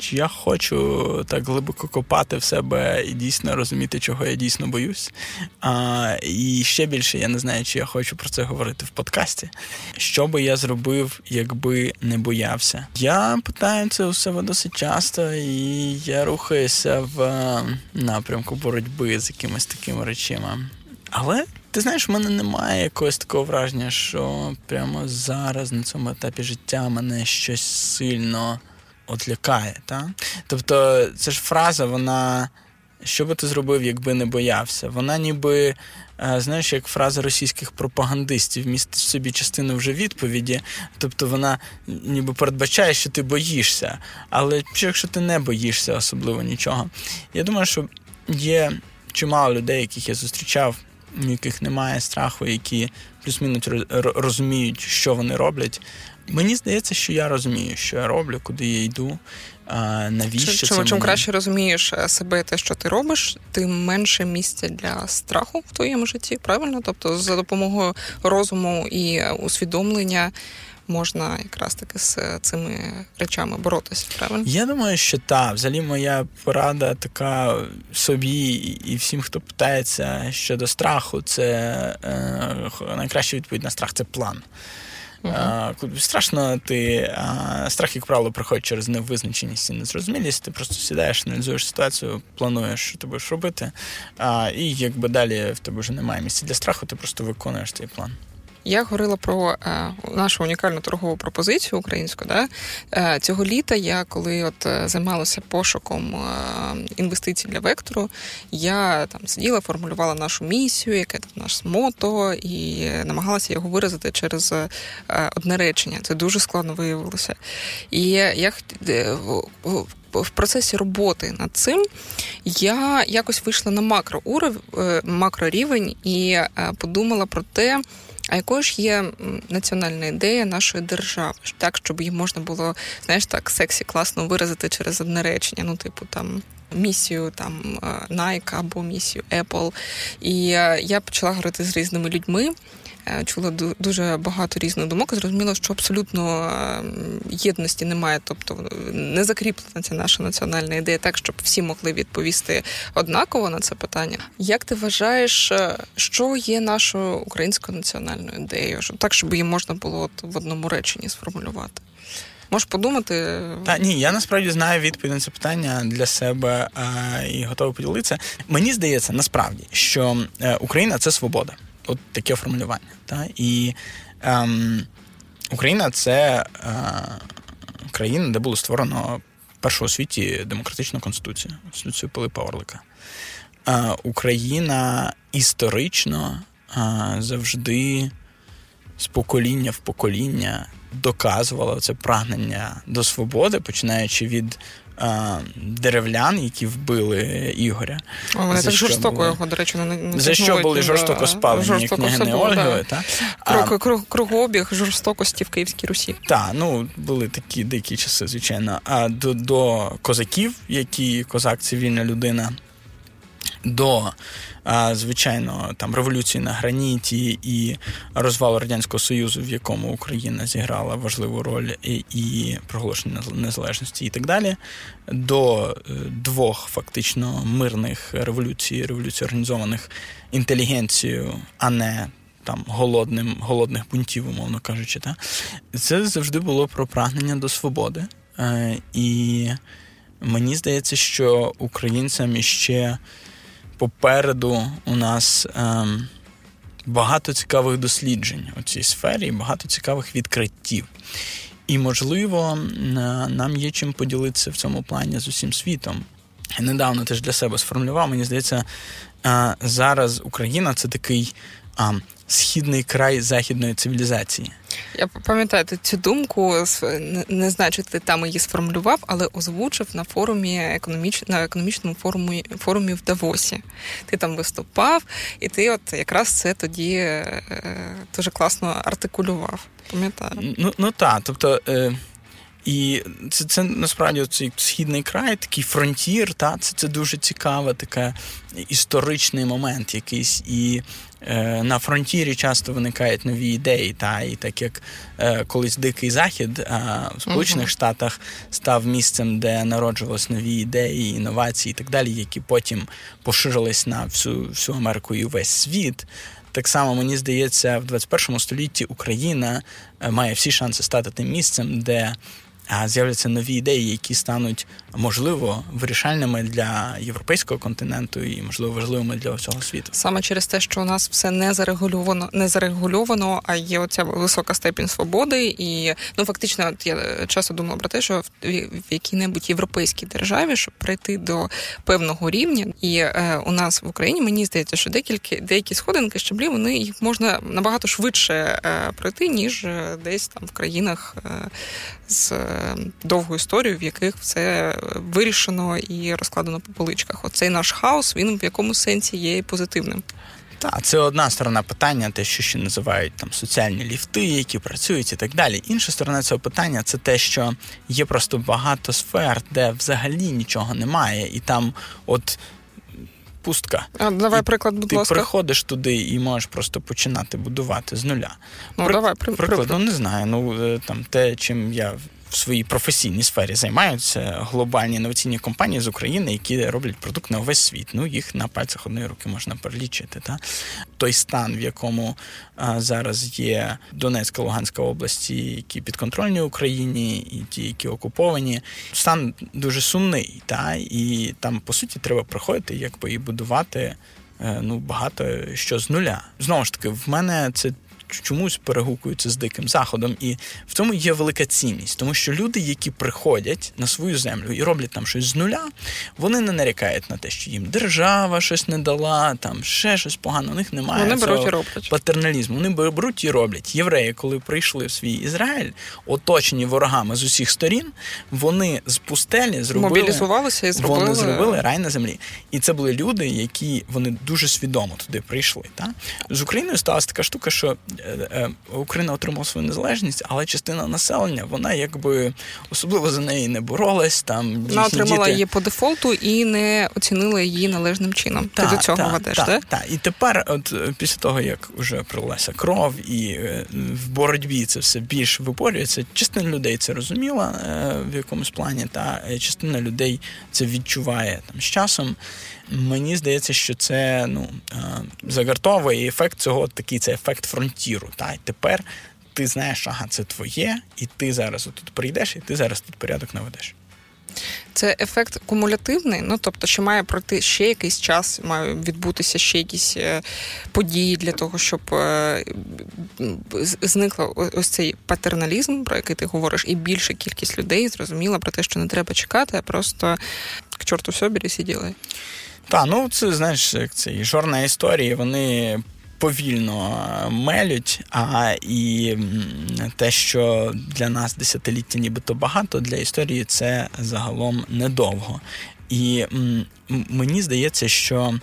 Чи я хочу так глибоко копати в себе і дійсно розуміти, чого я дійсно боюсь. А, і ще більше, я не знаю, чи я хочу про це говорити в подкасті. Що би я зробив, якби не боявся? Я питаю це у себе досить часто, і я рухаюся в напрямку боротьби з якимись такими речами. Але... Ти знаєш, в мене немає якогось такого враження, що прямо зараз на цьому етапі життя мене щось сильно... от лякає, та? Тобто це ж фраза, вона що би ти зробив, якби не боявся? Вона ніби, знаєш, як фраза російських пропагандистів, містить в собі частину вже відповіді, тобто вона ніби передбачає, що ти боїшся, але якщо ти не боїшся особливо нічого. Я думаю, що є чимало людей, яких я зустрічав, у яких немає страху, які плюс-мінус розуміють, що вони роблять. Мені здається, що я розумію, що я роблю, куди я йду, навіщо чим, це мені. Чим краще розумієш себе, те, що ти робиш, тим менше місця для страху в твоєму житті, правильно? Тобто за допомогою розуму і усвідомлення можна якраз таки з цими речами боротися, правильно? Я думаю, що так. Взагалі моя порада така собі і всім, хто питається щодо страху, це е, найкраща відповідь на страх – це план. Uh-huh. Страшно, ти страх, як правило, проходить через невизначеність і незрозумілість. Ти просто сідаєш, аналізуєш ситуацію, плануєш, що ти будеш робити, і якби далі в тебе вже немає місця для страху, ти просто виконуєш цей план. Я говорила про е, нашу унікальну торгову пропозицію українську. Да? Е, цього літа я, коли от займалася пошуком е, інвестицій для Вектору, я там сиділа, формулювала нашу місію, яке там наш мото, і намагалася його виразити через е, одне речення. Це дуже складно виявилося. І я в процесі роботи над цим я якось вийшла на макроурів, макрорівень і подумала про те, а якою ж є національна ідея нашої держави? Так, щоб її можна було, знаєш, так сексі класно виразити через одне речення. Ну, типу, там, місію там Nike або місію Apple. І я почала говорити з різними людьми, чула дуже багато різних думок і зрозуміла, що абсолютно єдності немає. Тобто не закріплена ця наша національна ідея так, щоб всі могли відповісти однаково на це питання. Як ти вважаєш, що є нашою українською національною ідеєю? Так, щоб її можна було в одному реченні сформулювати. Можеш подумати? Та ні, я насправді знаю відповідь на це питання для себе а, і готовий поділитися. Мені здається, насправді, що Україна – це свобода. От таке формулювання. Та? І ем, Україна – це е, країна, де було створено першу у світі демократичну конституцію, конституцію Пилипа Орлика. Е, Україна історично е, завжди з покоління в покоління доказувала це прагнення до свободи, починаючи від деревлян, які вбили Ігоря. О, вони так жорстоко були... його, до речі, не натягнули. За що були жорстоко спалені княгини Ольги. Да. Круг, круг, кругообіг жорстокості в Київській Русі. Так, ну, були такі дикі часи, звичайно. А до, до козаків, які козак – цивільна людина, до, а, звичайно, там, революції на граніті і розвалу Радянського Союзу, в якому Україна зіграла важливу роль і, і проголошення незалежності і так далі, до двох, фактично, мирних революцій, революцій організованих інтелігенцією, а не там, голодним, голодних бунтів, умовно кажучи. Та? Це завжди було про прагнення до свободи. І мені здається, що українцям іще попереду у нас ем, багато цікавих досліджень у цій сфері, багато цікавих відкриттів. І, можливо, нам є чим поділитися в цьому плані з усім світом. Я недавно теж для себе сформулював, мені здається, е, зараз Україна – це такий е, східний край західної цивілізації. Я пам'ятаю цю думку, не знаю, чи ти там її сформулював, але озвучив на форумі економіч... на економічному форумі... форумі в Давосі. Ти там виступав, і ти от якраз це тоді е, дуже класно артикулював. Пам'ятаю? Ну, ну так, тобто... Е... І це, це насправді цей східний край, такий фронтір, та? це, це дуже цікавий такий історичний момент якийсь. І е, на фронтірі часто виникають нові ідеї. Та? І так як е, колись Дикий Захід е, в Сполучених uh-huh. Штатах став місцем, де народжувалися нові ідеї, інновації і так далі, які потім поширились на всю, всю Америку і весь світ. Так само, мені здається, в двадцять першому столітті Україна має всі шанси стати тим місцем, де з'являться нові ідеї, які стануть, можливо, вирішальними для європейського континенту і, можливо, важливими для всього світу. Саме через те, що у нас все не зарегульовано, не зарегульовано, а є оця висока степінь свободи. І, ну, фактично, от я часто думала про те, що в якій-небудь європейській державі, щоб прийти до певного рівня, і е, у нас в Україні, мені здається, що декілька, деякі сходинки, щаблі, вони їх можна набагато швидше е, пройти, ніж десь там в країнах е, з довгу історію, в яких все вирішено і розкладено по поличках. Оцей наш хаос, він в якому сенсі є і позитивним. Так, це одна сторона питання, те, що ще називають там соціальні ліфти, які працюють і так далі. Інша сторона цього питання – це те, що є просто багато сфер, де взагалі нічого немає, і там от пустка. А, давай приклад, будь ласка. Ти приходиш туди і можеш просто починати будувати з нуля. Ну, При... давай, при... приклад, ну, не знаю, ну, там, те, чим я в своїй професійній сфері займаються глобальні інноваційні компанії з України, які роблять продукт на весь світ. Ну, їх на пальцях одної руки можна перелічити. Та? Той стан, в якому а, зараз є Донецька, Луганська області, які підконтрольні Україні, і ті, які окуповані. Стан дуже сумний, та? І там, по суті, треба приходити якби, і будувати ну, багато що з нуля. Знову ж таки, в мене це чомусь перегукуються з Диким Заходом. І в цьому є велика цінність. Тому що люди, які приходять на свою землю і роблять там щось з нуля, вони не нарікають на те, що їм держава щось не дала, там ще щось погано. У них немає вони цього патерналізму. Вони беруть і роблять. Євреї, коли прийшли в свій Ізраїль, оточені ворогами з усіх сторін, вони з пустелі зробили, мобілізувалися і зробили. Вони зробили рай на землі. І це були люди, які вони дуже свідомо туди прийшли. Та? З Україною сталася така штука, що Україна отримала свою незалежність, але частина населення, вона якби особливо за неї не боролась. Там, вона отримала діти... її по дефолту і не оцінила її належним чином. Та, ти до цього та, ведеш, так? Та? Та. І тепер, от після того, як вже пролилася кров і в боротьбі це все більш виборюється, частина людей це розуміла в якомусь плані, та частина людей це відчуває там, з часом. Мені здається, що це ну, загартовує, і ефект цього такий, це ефект фронтіру. Та? І тепер ти знаєш, ага, це твоє, і ти зараз отут прийдеш, і ти зараз тут порядок наведеш. Це ефект кумулятивний, ну, тобто, що має пройти ще якийсь час, має відбутися ще якісь події для того, щоб зникла ось цей патерналізм, про який ти говориш, і більша кількість людей зрозуміла про те, що не треба чекати, а просто к чорту все, берись і ділай. Та, ну, це, знаєш, як це жорна історії, вони повільно мелють, а і те, що для нас десятиліття нібито багато, для історії це загалом недовго. І м- мені здається, що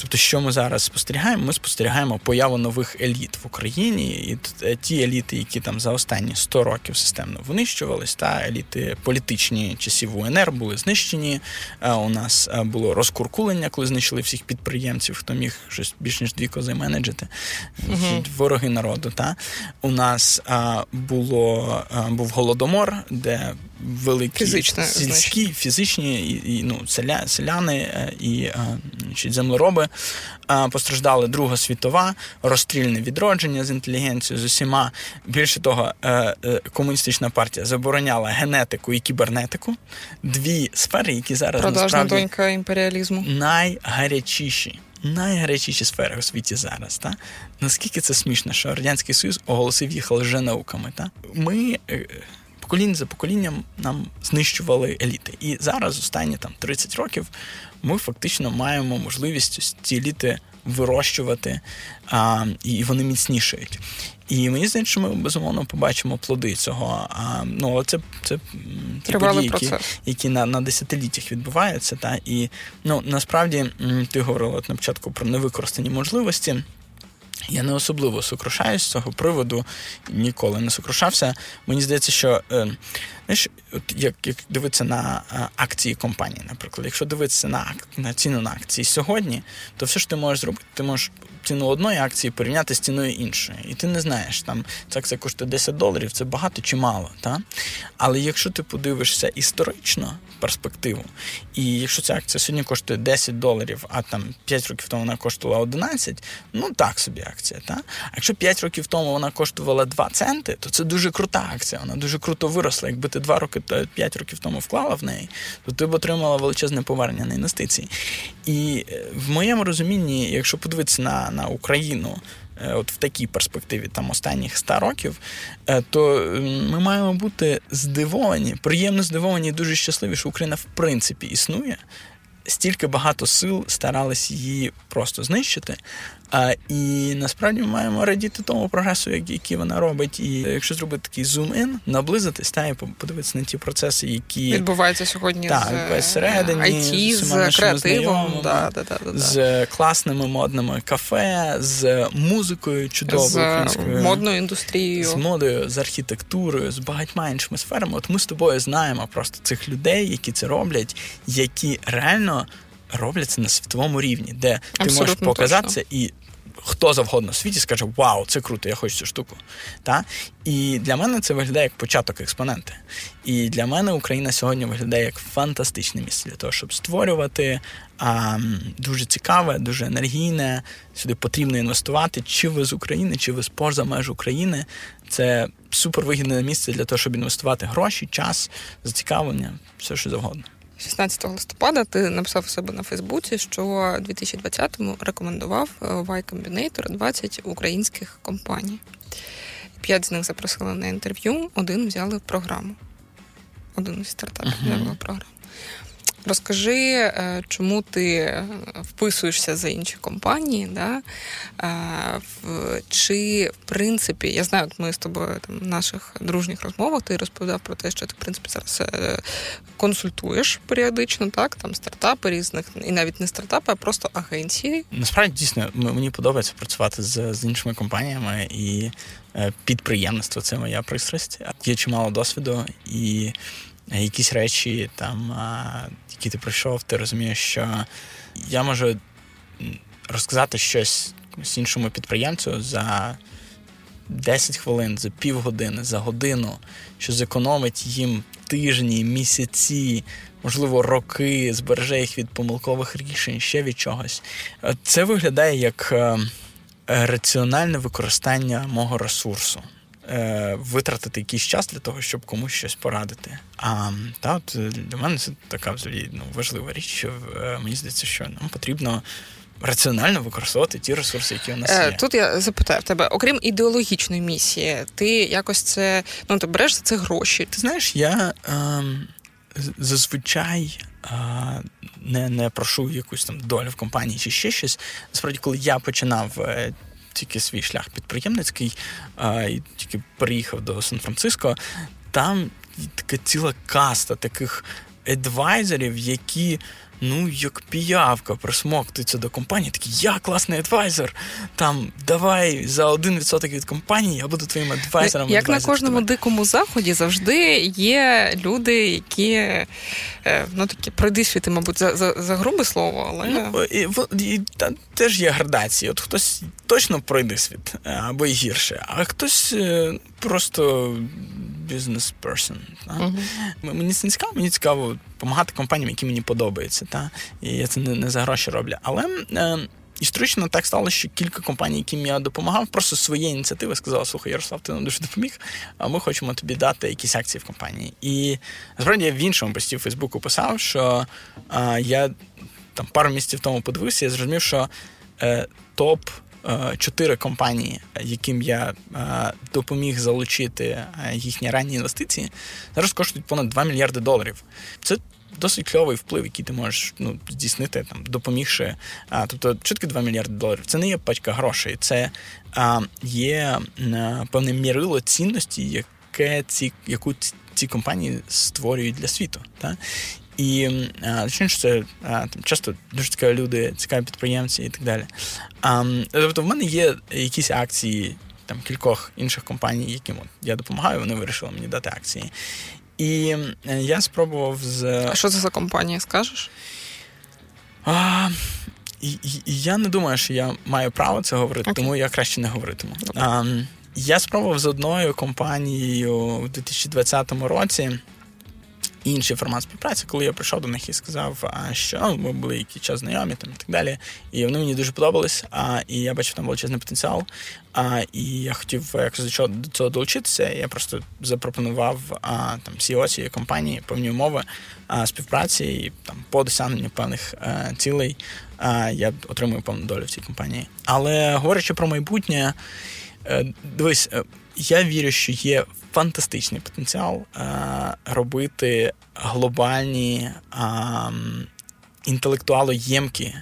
тобто, що ми зараз спостерігаємо? Ми спостерігаємо появу нових еліт в Україні. І ті еліти, які там за останні сто років системно винищувались, та еліти політичні часів УНР були знищені. У нас було розкуркулення, коли знищили всіх підприємців, хто міг щось більш ніж дві кози менеджити. Угу. Вороги народу. Та? У нас було, був голодомор, де великі фізичне, сільські, значно. фізичні і, і, ну, селя, селяни і значить, землероби постраждали. Друга світова, розстрільне відродження з інтелігенцією, з усіма. Більше того, комуністична партія забороняла генетику і кібернетику. Дві сфери, які зараз продажна насправді донька імперіалізму. найгарячіші. Найгарячіші сфери у світі зараз. Та? Наскільки це смішно, що Радянський Союз оголосив їх лженауками. Та? Ми... Поколінь за поколінням нам знищували еліти. І зараз, останні там, тридцять років, ми фактично маємо можливість ці еліти вирощувати, а, і вони міцнішають. І мені здається, що ми, безумовно, побачимо плоди цього. А, ну, це, це ті події, які, які на, на десятиліттях відбуваються. Та? І, ну, насправді, ти говорила на початку про невикористані можливості. Я не особливо сокрушаюсь з цього приводу, ніколи не сокрушався. Мені здається, що, знаєш, як, як дивитися на акції компанії, наприклад. Якщо дивитися на, на ціну на акції сьогодні, то все, що ти можеш зробити, ти можеш ціну одної акції порівняти з ціною іншої. І ти не знаєш, там, ця акція коштує десять доларів, це багато чи мало. Та? Але якщо ти подивишся історично перспективу, і якщо ця акція сьогодні коштує десять доларів, а там п'ять років тому вона коштувала одинадцять, ну так собі акція. Та? А якщо п'ять років тому вона коштувала два центи, то це дуже крута акція, вона дуже круто виросла. Якби ти два роки, п'ять років тому вклала в неї, то ти б отримала величезне повернення на інвестиції. І в моєму розумінні, якщо подивитися на, на Україну, от в такій перспективі там останніх ста років, то ми маємо бути здивовані, приємно здивовані і дуже щасливі, що Україна в принципі існує, стільки багато сил старались її просто знищити. А, і насправді ми маємо радіти тому прогресу, який вона робить. І якщо зробити такий зум-ін, наблизитись та і подивитися на ті процеси, які відбуваються сьогодні та, з середині, ай ті, з креативом, да, да, да, да, з да. класними модними кафе, з музикою чудовою українською, з модною індустрією, з модою, з архітектурою, з багатьма іншими сферами. От ми з тобою знаємо просто цих людей, які це роблять, які реально робляться на світовому рівні, де ти абсолютно можеш показатися, точно. І хто завгодно в світі скаже: «Вау, це круто, я хочу цю штуку». Та? І для мене це виглядає як початок експоненти. І для мене Україна сьогодні виглядає як фантастичне місце для того, щоб створювати а, дуже цікаве, дуже енергійне, сюди потрібно інвестувати, чи ви з України, чи ви з поза меж України. Це супервигідне місце для того, щоб інвестувати гроші, час, зацікавлення, все, що завгодно. шістнадцятого листопада ти написав у себе на Фейсбуці, що у дві тисячі двадцятому рекомендував Y Combinator двадцять українських компаній. П'ять з них запросили на інтерв'ю, один взяли в програму. Один із стартапів взяли uh-huh. в програму. Розкажи, чому ти вписуєшся за інші компанії, да? Чи, в принципі, я знаю, ми з тобою там, в наших дружніх розмовах ти розповідав про те, що ти, в принципі, зараз консультуєш періодично, так, там стартапи різних, і навіть не стартапи, а просто агенції. Насправді, дійсно, мені подобається працювати з, з іншими компаніями, і підприємництво – це моя пристрасть. Є чимало досвіду, і якісь речі, там, які ти пройшов, ти розумієш, що я можу розказати щось іншому підприємцю за десять хвилин, за півгодини, за годину, що зекономить їм тижні, місяці, можливо, роки, збереже їх від помилкових рішень, ще від чогось. Це виглядає як раціональне використання мого ресурсу. Витратити якийсь час для того, щоб комусь щось порадити. А та, от, для мене це така взагалі, ну, важлива річ, що е, мені здається, що нам потрібно раціонально використовувати ті ресурси, які у нас є. Тут я запитаю тебе, окрім ідеологічної місії, ти якось це, ну, ти береш за це гроші? Ти знаєш, я е, зазвичай е, не, не прошу якусь там долю в компанії чи ще щось. Насправді, коли я починав е, тільки свій шлях підприємницький, а, і тільки приїхав до Сан-Франциско, там така ціла каста таких адвайзерів, які, ну, як піявка присмоктуються до компанії, такі: «Я класний адвайзер, там, давай за один відсоток від компанії я буду твоїм адвайзером». Як адвайзер, на кожному дикому заході завжди є люди, які, ну, такі, пройди світи, мабуть, за, за, за грубе слово, але... Ну, і, і, і, та, теж є градації. От хтось точно пройди світ, або й гірше, а хтось просто бізнес-персон. Uh-huh. Мені це не цікаво, мені цікаво допомагати компаніям, які мені подобаються. Та? І я це не, не за гроші роблю. Але е, історично так стало, що кілька компаній, яким я допомагав, просто своєї ініціативи сказали: «Слухай, Ярослав, ти нам дуже допоміг, а ми хочемо тобі дати якісь акції в компанії». І, насправді, я в іншому пості в Фейсбуку писав, що е, я там пару місяців тому подивився, я зрозумів, що е, топ чотири компанії, яким я допоміг залучити їхні ранні інвестиції, зараз коштують понад два мільярди доларів. Це досить кльовий вплив, який ти можеш, ну, здійснити, там, допомігши. А, тобто, чітко два мільярди доларів. Це не є пачка грошей, це а, є а, певне мірило цінності, яке ці, яку ці компанії створюють для світу. Та? І звичайно, що це а, там, часто дуже цікаві люди, цікаві підприємці і так далі. А, тобто в мене є якісь акції там, кількох інших компаній, яким от, я допомагаю, вони вирішили мені дати акції. І я спробував з... А що це за компанія, скажеш? А, і, і, я не думаю, що я маю право це говорити, okay. тому я краще не говоритиму. Okay. А, я спробував з одною компанією у дві тисячі двадцятому році інший формат співпраці, коли я прийшов до них і сказав, що, ну, ми були якийсь час знайомі там, і так далі, і вони мені дуже подобались, а, і я бачив там величезний потенціал, а, і я хотів якось до цього долучитися, я просто запропонував а, там, сі і о цієї компанії певні умови а, співпраці, і там, по досягненню певних а, цілей а, я отримую певну долю в цій компанії. Але, говорячи про майбутнє, дивись, я вірю, що є фантастичний потенціал а, робити глобальні а, інтелектуалоємкі.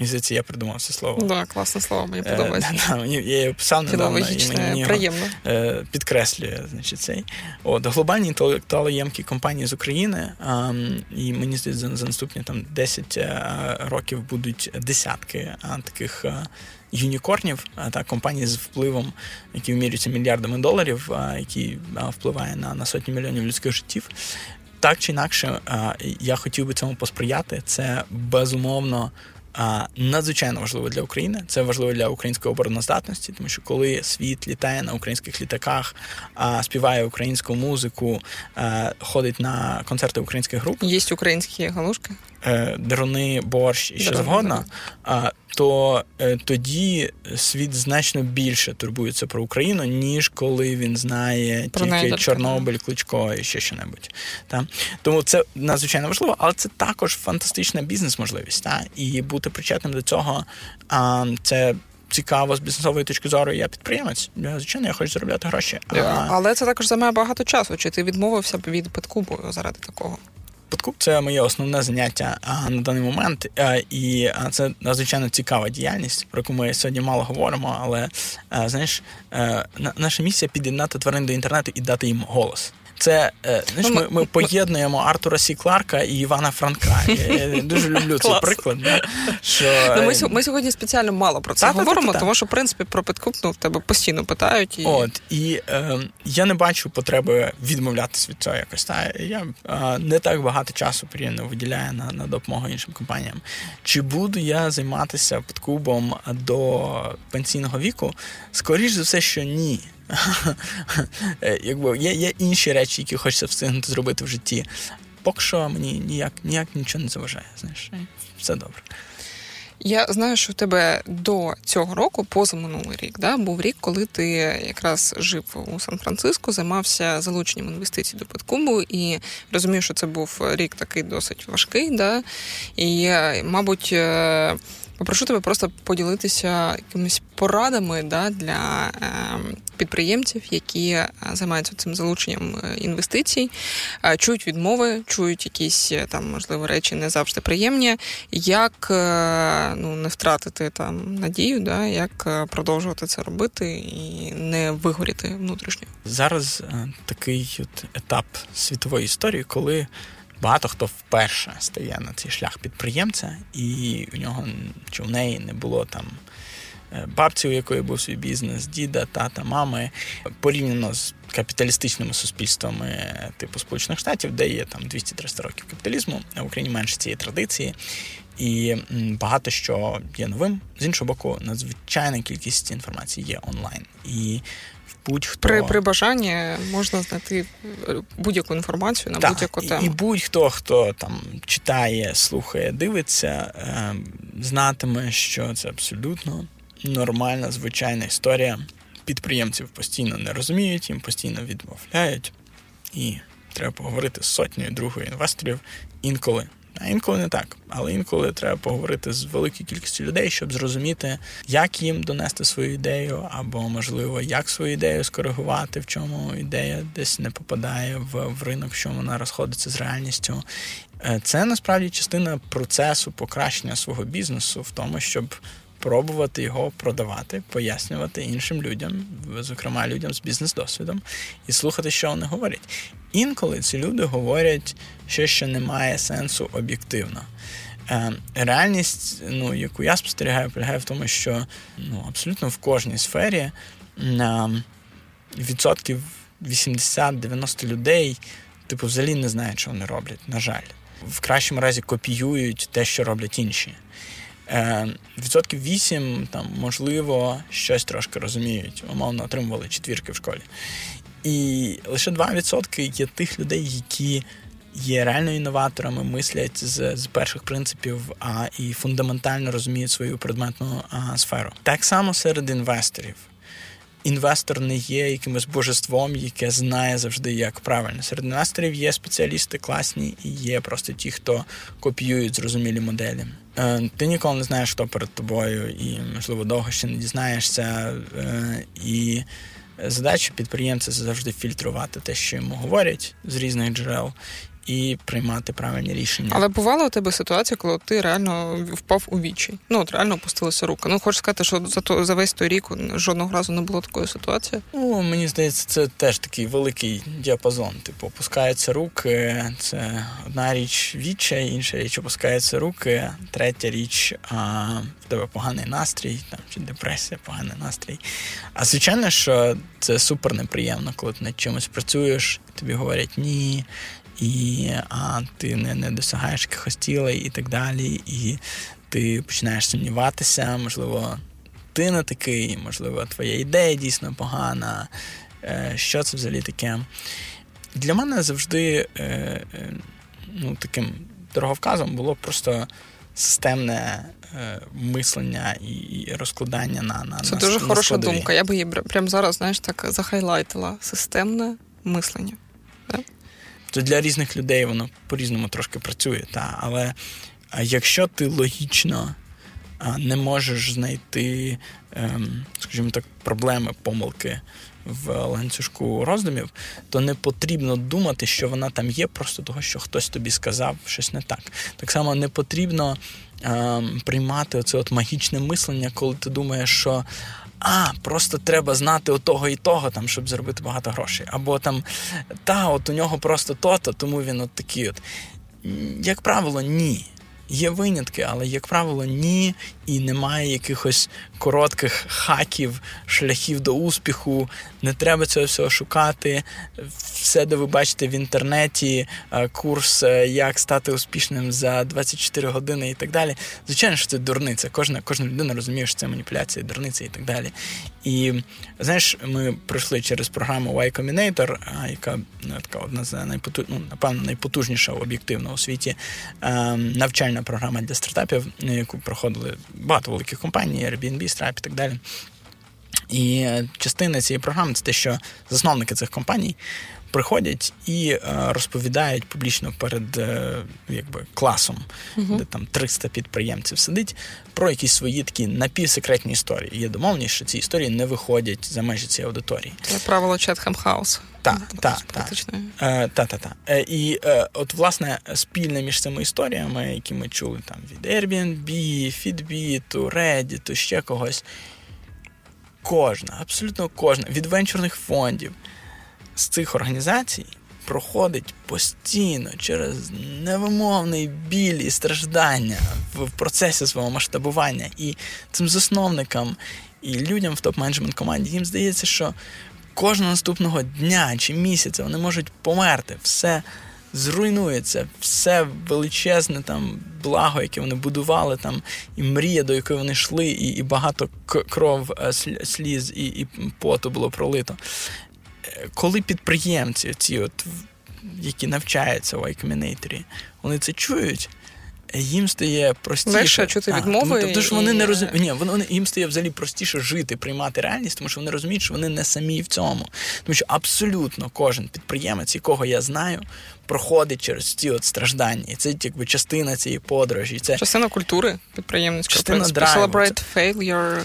Місяці я придумав це слово. Да, класне слово, мені подобається. Е, да, да, я його писав недавно. Філологічне, приємно. Е, підкреслює, значить, цей. От, глобальні інтелектуалоємкі компанії з України, е, і мені здається, за, за наступні там, десять років будуть десятки е, таких е, юнікорнів, е, та компаній з впливом, які вимірюються мільярдами доларів, е, які е, впливає на, на сотні мільйонів людських життів. Так чи інакше, е, я хотів би цьому посприяти. Це, безумовно, надзвичайно важливо для України. Це важливо для української обороноздатності, тому що коли світ літає на українських літаках, співає українську музику, ходить на концерти українських груп. Їсть українські галушки? Деруни, борщ і що завгодно. То тоді світ значно більше турбується про Україну, ніж коли він знає про тільки найдер, Чорнобиль, Кличко і ще що-небудь. Та? Тому це надзвичайно важливо, але це також фантастична бізнес-можливість. Та? І бути причетним до цього – це цікаво з бізнесової точки зору. Я підприємець, я, звичайно, я хочу заробляти гроші. А... Але це також займає багато часу. Чи ти відмовився б від Петкупу заради такого? Подкуп – це моє основне заняття а, на даний момент, а, і а, це надзвичайно цікава діяльність, про яку ми сьогодні мало говоримо, але, а, знаєш, а, наша місія – під'єднати тварин до інтернету і дати їм голос. Це, знаєш, ми, ми поєднуємо Артура Сі Кларка і Івана Франка. Я, я дуже люблю цей приклад. Да? Що... Ну, ми, ми сьогодні спеціально мало про це та, говоримо, та, та, та. Тому що, в принципі, про Петкуп, ну, в тебе постійно питають. І... От, і е, я не бачу потреби відмовлятися від цього якось. Та? Я е, не так багато часу порівняно виділяю на, на допомогу іншим компаніям. Чи буду я займатися Петкупом до пенсійного віку? Скоріше за все, що ні. Якби є, є інші речі, які хочеться встигнути зробити в житті. Поки що мені ніяк, ніяк нічого не заважає, знаєш, все добре. Я знаю, що в тебе до цього року, позаминулий рік, да, був рік, коли ти якраз жив у Сан-Франциско, займався залученням інвестицій до Петкубу, і розумію, що це був рік такий досить важкий, да, і, мабуть, попрошу тебе просто поділитися якимись порадами, да, для е, підприємців, які займаються цим залученням інвестицій, е, чують відмови, чують якісь там, можливо, речі не завжди приємні. Як е, ну, не втратити там надію, да, як продовжувати це робити і не вигоріти внутрішньо? Зараз е, такий от етап світової історії, коли багато хто вперше стає на цей шлях підприємця, і у нього чи в неї не було там бабці, у якої був свій бізнес, діда, тата, мами, порівняно з капіталістичними суспільствами типу Сполучених Штатів, де є там двісті-триста років капіталізму, а в Україні менше цієї традиції. І багато що є новим. З іншого боку, надзвичайна кількість інформації є онлайн. І будь-хто... При, при бажанні можна знайти будь-яку інформацію на так, будь-яку тему. І, і будь-хто, хто там читає, слухає, дивиться, е, знатиме, що це абсолютно нормальна, звичайна історія. Підприємців постійно не розуміють, їм постійно відмовляють. І треба поговорити з сотнею другою інвесторів інколи. А інколи не так, але інколи треба поговорити з великою кількістю людей, щоб зрозуміти, як їм донести свою ідею, або, можливо, як свою ідею скоригувати, в чому ідея десь не попадає в, в ринок, в чому вона розходиться з реальністю. Це, насправді, частина процесу покращення свого бізнесу в тому, щоб пробувати його продавати, пояснювати іншим людям, зокрема людям з бізнес-досвідом, і слухати, що вони говорять. Інколи ці люди говорять щось, що не має сенсу об'єктивно. Реальність, ну, яку я спостерігаю, полягає в тому, що ну, абсолютно в кожній сфері на відсотків вісімдесят-дев'яносто людей типу, взагалі не знають, що вони роблять, на жаль. В кращому разі копіюють те, що роблять інші. Відсотків вісім, там, можливо, щось трошки розуміють. Умовно, отримували четвірки в школі. І лише два відсотки є тих людей, які є реально інноваторами, мислять з, з перших принципів а, і фундаментально розуміють свою предметну а, сферу. Так само серед інвесторів. Інвестор не є якимось божеством, яке знає завжди, як правильно. Серед інвесторів є спеціалісти класні і є просто ті, хто копіюють зрозумілі моделі. Ти ніколи не знаєш, хто перед тобою, і, можливо, довго ще не дізнаєшся. І задача підприємця – це завжди фільтрувати те, що йому говорять з різних джерел, і приймати правильні рішення. Але бувала у тебе ситуація, коли ти реально впав у відчай? Ну, от реально опустилася рука. Ну, хочу сказати, що за, то, за весь той рік жодного разу не було такої ситуації? Ну, мені здається, це теж такий великий діапазон. Типу, опускаються руки, це одна річ відчай, інша річ опускаються руки, третя річ а, в тебе поганий настрій, там, чи депресія, поганий настрій. А звичайно, що це супер неприємно, коли ти над чимось працюєш, тобі говорять «ні», і а, ти не, не досягаєш якихось цілей і так далі, і ти починаєш сумніватися, можливо, ти не такий, можливо, твоя ідея дійсно погана, е, що це взагалі таке. Для мене завжди е, е, ну, таким дороговказом було просто системне е, мислення і, і розкладання на, на, це на, дуже на хороша складові. Думка, я би її прямо зараз, знаєш, так захайлайтила. Системне мислення, так? То для різних людей воно по-різному трошки працює, та, але якщо ти логічно не можеш знайти, ем, скажімо так, проблеми, помилки в ланцюжку роздумів, то не потрібно думати, що вона там є, просто того, що хтось тобі сказав щось не так. Так само не потрібно ем, приймати оце от магічне мислення, коли ти думаєш, що а, просто треба знати отого і того, там, щоб заробити багато грошей. Або там, та, от у нього просто то-то, тому він от такий от. Як правило, ні. Є винятки, але, як правило, ні. І немає якихось коротких хаків, шляхів до успіху. Не треба цього всього шукати. Все, де ви бачите в інтернеті, курс «Як стати успішним за двадцять чотири години» і так далі. Звичайно, що це дурниця. Кожна, кожна людина розуміє, що це маніпуляція, дурниця і так далі. І, знаєш, ми пройшли через програму Y Combinator, яка ну, така одна з найпоту... ну, напевно, найпотужніша об'єктивно у світі навчальна програма для стартапів, яку проходили багато великих компаній, Airbnb, Stripe і так далі. І частина цієї програми – це те, що засновники цих компаній приходять і розповідають публічно перед якби, класом, угу. де там триста підприємців сидить, про якісь свої такі напівсекретні історії. Є домовленість, що ці історії не виходять за межі цієї аудиторії. Це правило Chatham House. Так, так, так. І от, власне, спільне між цими історіями, які ми чули там від Airbnb, Fitbit, Reddit, ще когось, кожна, абсолютно кожна, від венчурних фондів, з цих організацій проходить постійно через невимовний біль і страждання в процесі свого масштабування. І цим засновникам, і людям в топ-менеджмент команді, їм здається, що кожного наступного дня чи місяця вони можуть померти. Все зруйнується, все величезне там благо, яке вони будували, там, і мрія, до якої вони йшли, і, і багато кров, сліз і, і поту було пролито. Коли підприємці, ці от, які навчаються в Y Combinator, вони це чують, їм стає простіше. Легше чути відмови. А, тому що вони і... не розуміють. Ні, вони, їм стає взагалі простіше жити, приймати реальність, тому що вони розуміють, що вони не самі в цьому. Тому що абсолютно кожен підприємець, якого я знаю, проходить через ці от страждання. І це якби частина цієї подорожі. Це частина культури підприємницької. Частина драйву. Celebrate failure.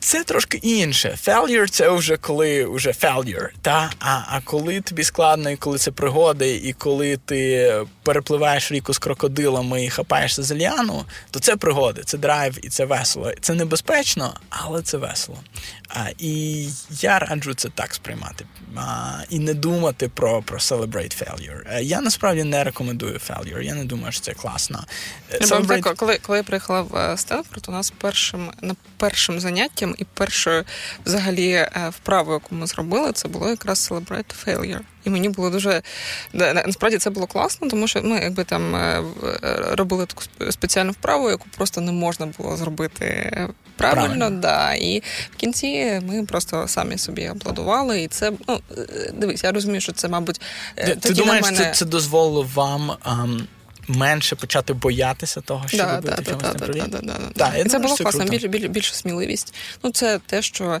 Це трошки інше. Failure – це вже коли вже failure, та? А, а коли тобі складно, і коли це пригоди, і коли ти перепливаєш ріку з крокодилами і хапаєшся за ліану, то це пригоди, це драйв і це весело. Це небезпечно, але це весело. А, і я раджу це так сприймати. А, і не думати про, про celebrate failure. А, я насправді не рекомендую failure. Я не думаю, що це класно. Celebrate... Так, коли, коли я приїхала в Стенфорд, у нас першим, на першим заняттям і першою, взагалі, вправою, яку ми зробили, це було якраз Celebrate Failure. І мені було дуже... Насправді, це було класно, тому що ми, якби, там робили таку спеціальну вправу, яку просто не можна було зробити правильно. правильно. Да. І в кінці ми просто самі собі аплодували. І це, ну, дивись, я розумію, що це, мабуть... Ти, ти думаєш, мене... це, це дозволило вам... Ам... менше почати боятися того, щоб да, бути да, чимось да, неправильним. Да, да, да, да. Да, це було класно, біль, біль, більше сміливість. Ну, це те, що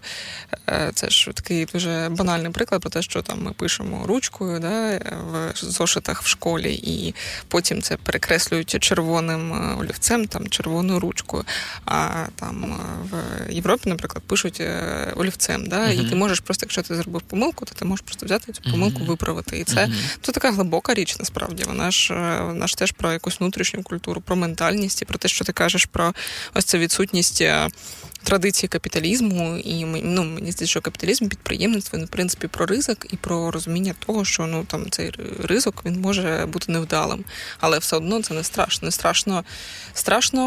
це ж такий дуже банальний приклад про те, що там ми пишемо ручкою да, в зошитах в школі, і потім це перекреслюють червоним олівцем, там, червоною ручкою. А там в Європі, наприклад, пишуть олівцем, да, uh-huh. і ти можеш просто, якщо ти зробив помилку, то ти можеш просто взяти цю помилку, uh-huh. виправити. І це, uh-huh. це така глибока річ, насправді. Вона ж, вона ж теж про якусь внутрішню культуру, про ментальність і про те, що ти кажеш про ось цю відсутність традиції капіталізму. І ну, мені здається, що капіталізм, підприємництво, в принципі, про ризик і про розуміння того, що ну, там, цей ризик, він може бути невдалим. Але все одно це не страшно. Не страшно, страшно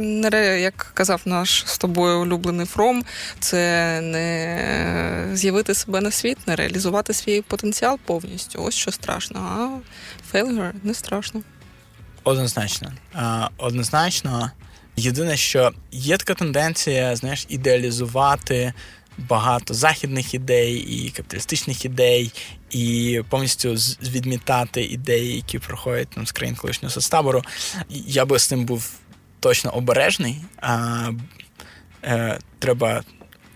не, як казав наш з тобою улюблений Фром, це не з'явити себе на світ, не реалізувати свій потенціал повністю. Ось що страшно. А failure не страшно. Однозначно. Однозначно. Єдине, що є така тенденція, знаєш, ідеалізувати багато західних ідей і капіталістичних ідей, і повністю відмітати ідеї, які проходять там, з країн колишнього соцтабору. Я би з цим був точно обережний. А, е, треба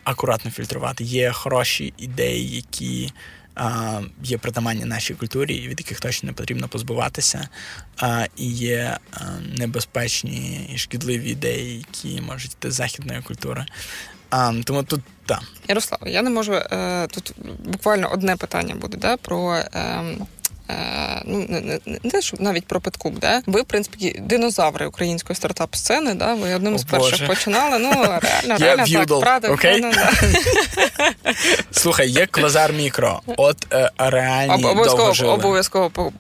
акуратно фільтрувати. Є хороші ідеї, які а, є притаманні нашій культурі, від яких точно не потрібно позбуватися. А, і є а, небезпечні і шкідливі ідеї, які можуть йти з західної культури. А, тому тут, так. Да. Ярослав, я не можу... Е, тут буквально одне питання буде, да, про... Е, Ну, не, не, не, навіть про Петкуп, да? Ви, в принципі, динозаври української стартап-сцени, да? Ви одним з перших починали, ну, реально, реально так, правда. Окей? Слухай, є квазар мікро, от реальні довго жили. Обов'язково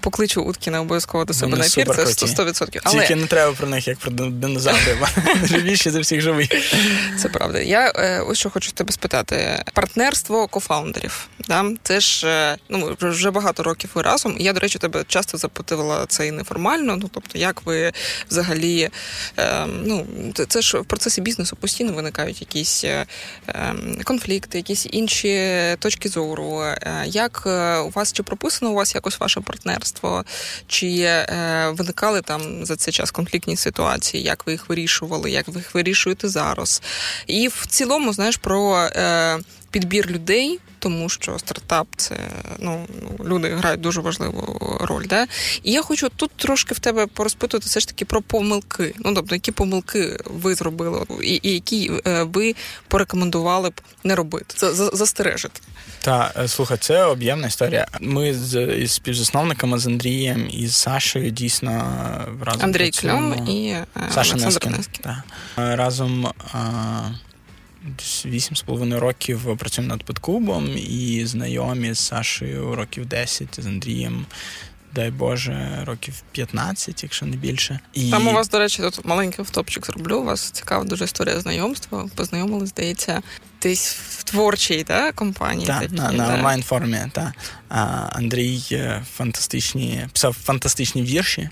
покличу Уткіна, обов'язково до себе на ефір, це сто відсотків. Тільки не треба про них, як про динозаврів, живіші за всіх живих. Це правда. Я ось що хочу тебе спитати. Партнерство кофаундерів, це ж, ну, вже багато років ви разом. Я, до речі, тебе часто запитувала це і неформально, ну, тобто, як ви взагалі, е, ну, це ж в процесі бізнесу постійно виникають якісь е, конфлікти, якісь інші точки зору. Е, як у вас, чи прописано у вас якось ваше партнерство, чи е, виникали там за цей час конфліктні ситуації, як ви їх вирішували, як ви їх вирішуєте зараз. І в цілому, знаєш, про е, підбір людей, тому що стартап – це, ну, люди грають дуже важливу роль, да? І я хочу тут трошки в тебе порозпитувати все ж таки про помилки. Ну, тобто, які помилки ви зробили і, і які ви порекомендували б не робити, застережити? Та, слухай, це об'ємна історія. Ми з співзасновниками, з Андрієм і з Сашою дійсно разом працюємо. Андрій Кльом і Саша Нескін. Разом... Вісім з половиною років працюємо над Петкубом і знайомі з Сашою років десять, з Андрієм, дай Боже, років п'ятнадцять, якщо не більше. І... Там у вас, до речі, тут маленький втопчик зроблю. У вас цікава дуже історія знайомства. Познайомили, здається, десь в творчій да, компанії. Так, такі, на, на онлайн-формі, так. Андрій фантастичні, писав фантастичні вірші.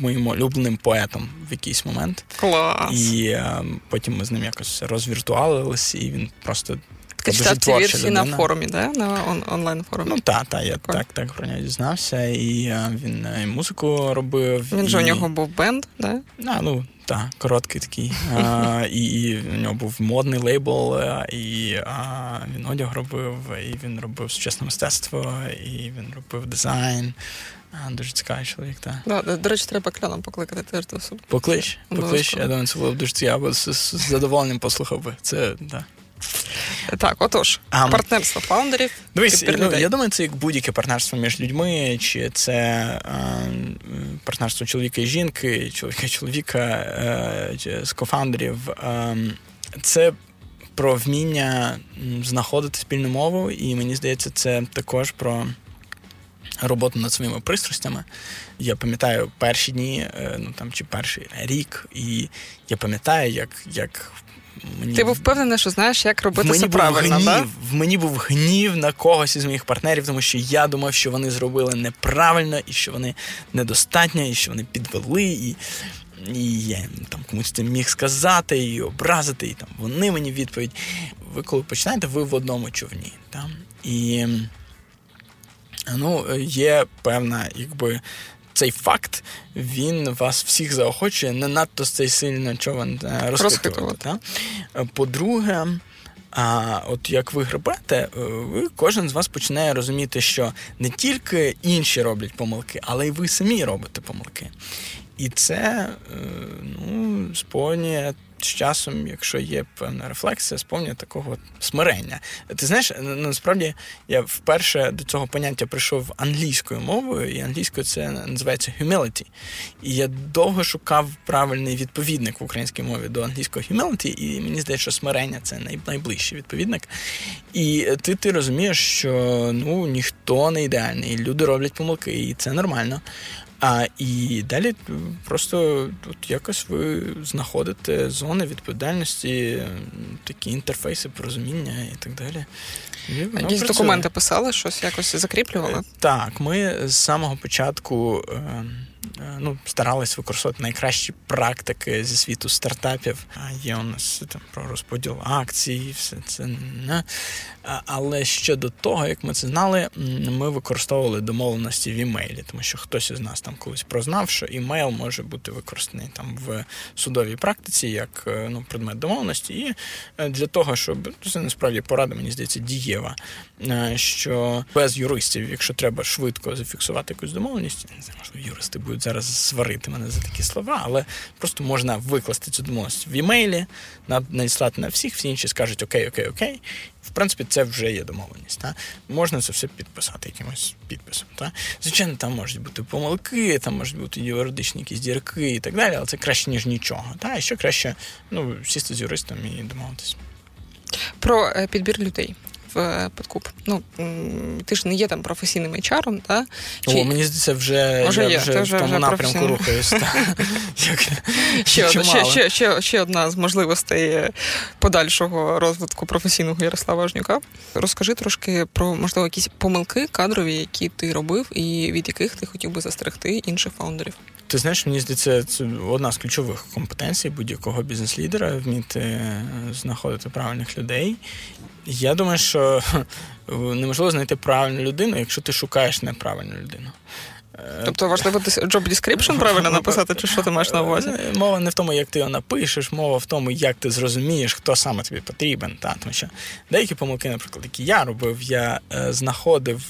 Моїм улюбленим поетом в якийсь момент. Клас! І а, потім ми з ним якось розвіртуалились, і він просто така дуже творча людина. Читав вірші на форумі, да? На он- онлайн-форумі? Ну, так, та, я так, так про нього дізнався, і а, він і музику робив. Він і... же у нього був бенд, да? А, ну, так, короткий такий. А, і, і у нього був модний лейбл, і а, він одяг робив, і він робив сучасне мистецтво, і він робив дизайн. А, дуже цікавий чоловік, так. Да, до, до речі, треба Кльоном покликати теж до особи. Поклич, поклич. Я думаю, це було б дуже цікаво. Я з, з задоволенням послухав би. Це, да. Так, отож, а, партнерство фаундерів. Дивись, ну, я думаю, це як будь-яке партнерство між людьми, чи це е, партнерство чоловіка і жінки, чоловіка і чоловіка, е, з кофаундерів. Е, це про вміння знаходити спільну мову, і мені здається, це також про... роботу над своїми пристрастями. Я пам'ятаю перші дні, ну там чи перший рік, і я пам'ятаю, як, як мені... Ти був впевнений, що знаєш, як робити це правильно, так? В мені був гнів на когось із моїх партнерів, тому що я думав, що вони зробили неправильно, і що вони недостатньо, і що вони підвели, і... І я там комусь це міг сказати і образити, і там вони мені відповідь. Ви коли починаєте, ви в одному човні, там, і... Ну, є певна, якби, цей факт, він вас всіх заохочує не надто цей сильно човен розхитувати. По-друге, а от як ви гребете, ви, кожен з вас починає розуміти, що не тільки інші роблять помилки, але й ви самі робите помилки. І це, ну, сповнює з часом, якщо є певна рефлексія, сповнює такого смирення. Ти знаєш, насправді я вперше до цього поняття прийшов англійською мовою, і англійською це називається humility. І я довго шукав правильний відповідник в українській мові до англійського humility, і мені здається, що смирення – це найближчий відповідник. І ти, ти розумієш, що, ну, ніхто не ідеальний, люди роблять помилки, і це нормально. А і далі просто тут якось ви знаходите зони відповідальності, такі інтерфейси, порозуміння і так далі. Якісь документи писали, щось якось закріплювали? Так, ми з самого початку, ну, старались використовувати найкращі практики зі світу стартапів. Є у нас там про розподіл акцій, все це. Але ще до того, як ми це знали, ми використовували домовленості в імейлі, тому що хтось із нас там колись прознав, що імейл може бути використаний там в судовій практиці як, ну, предмет домовленості. І для того, щоб це насправді порада, мені здається, дієва, що без юристів, якщо треба швидко зафіксувати якусь домовленість, не знаю, можливо, юристи будуть зараз сварити мене за такі слова, але просто можна викласти цю домовленість в імейлі, надіслати на всіх, всі інші скажуть окей, окей, окей. В принципі, це вже є домовленість. Та? Можна це все підписати якимось підписом. Та? Звичайно, там можуть бути помилки, там можуть бути юридичні якісь дірки і так далі, але це краще, ніж нічого. Та? І ще краще, ну, сісти з юристом і домовитися. Про підбір людей в Петкуп. Ну, ти ж не є там професійним ейч ар-ом, так? Чи... О, мені здається, вже, вже, я, вже, вже в тому вже напрямку рухаюсь. ще, ще, ще, ще, ще одна з можливостей подальшого розвитку професійного Ярослава Ажнюка. Розкажи трошки про, можливо, якісь помилки кадрові, які ти робив і від яких ти хотів би застерегти інших фаундерів. Ти знаєш, мені здається, це одна з ключових компетенцій будь-якого бізнес-лідера – вміти знаходити правильних людей. Я думаю, що неможливо знайти правильну людину, якщо ти шукаєш неправильну людину. Тобто важливо job description правильно написати, чи що ти маєш на увазі? Мова не в тому, як ти його напишеш, мова в тому, як ти зрозумієш, хто саме тобі потрібен. Та, тому що деякі помилки, наприклад, які я робив, я е, знаходив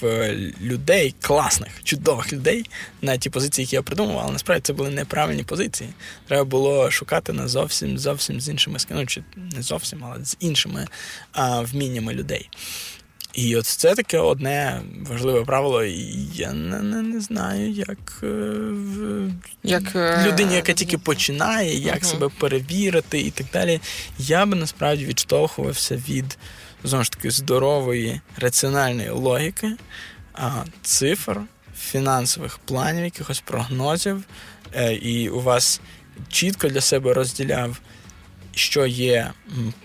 людей, класних, чудових людей на ті позиції, які я придумував, але насправді це були неправильні позиції. Треба було шукати на зовсім, зовсім з іншими, ну, чи не зовсім, але з іншими е, вміннями людей. І от це таке одне важливе правило, і я не, не, не знаю, як, як людині, яка тільки починає, як угу. себе перевірити і так далі. Я би насправді відштовхувався від, знову ж таки, здорової, раціональної логіки, цифр, фінансових планів, якихось прогнозів, і у вас чітко для себе розділяв, що є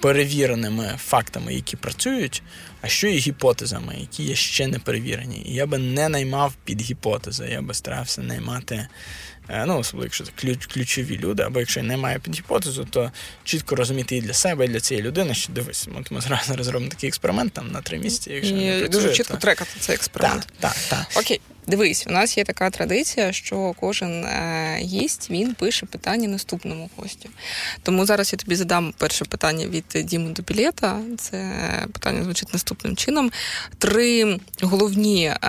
перевіреними фактами, які працюють, а що є гіпотезами, які є ще не перевірені. І я би не наймав під гіпотези, я би старався наймати, ну, особливо, якщо це ключ, ключові люди, або якщо я наймаю під гіпотезу, то чітко розуміти і для себе, і для цієї людини, що дивись, от ми зразу зробимо такий експеримент там на три місяці, якщо і не працює. Дуже чітко то... трекати цей експеримент. Так, так, так. Окей. Дивись, у нас є така традиція, що кожен е, гість, він пише питання наступному гостю. Тому зараз я тобі задам перше питання від Діми Дубілета. Це питання звучить наступним чином. Три головні е,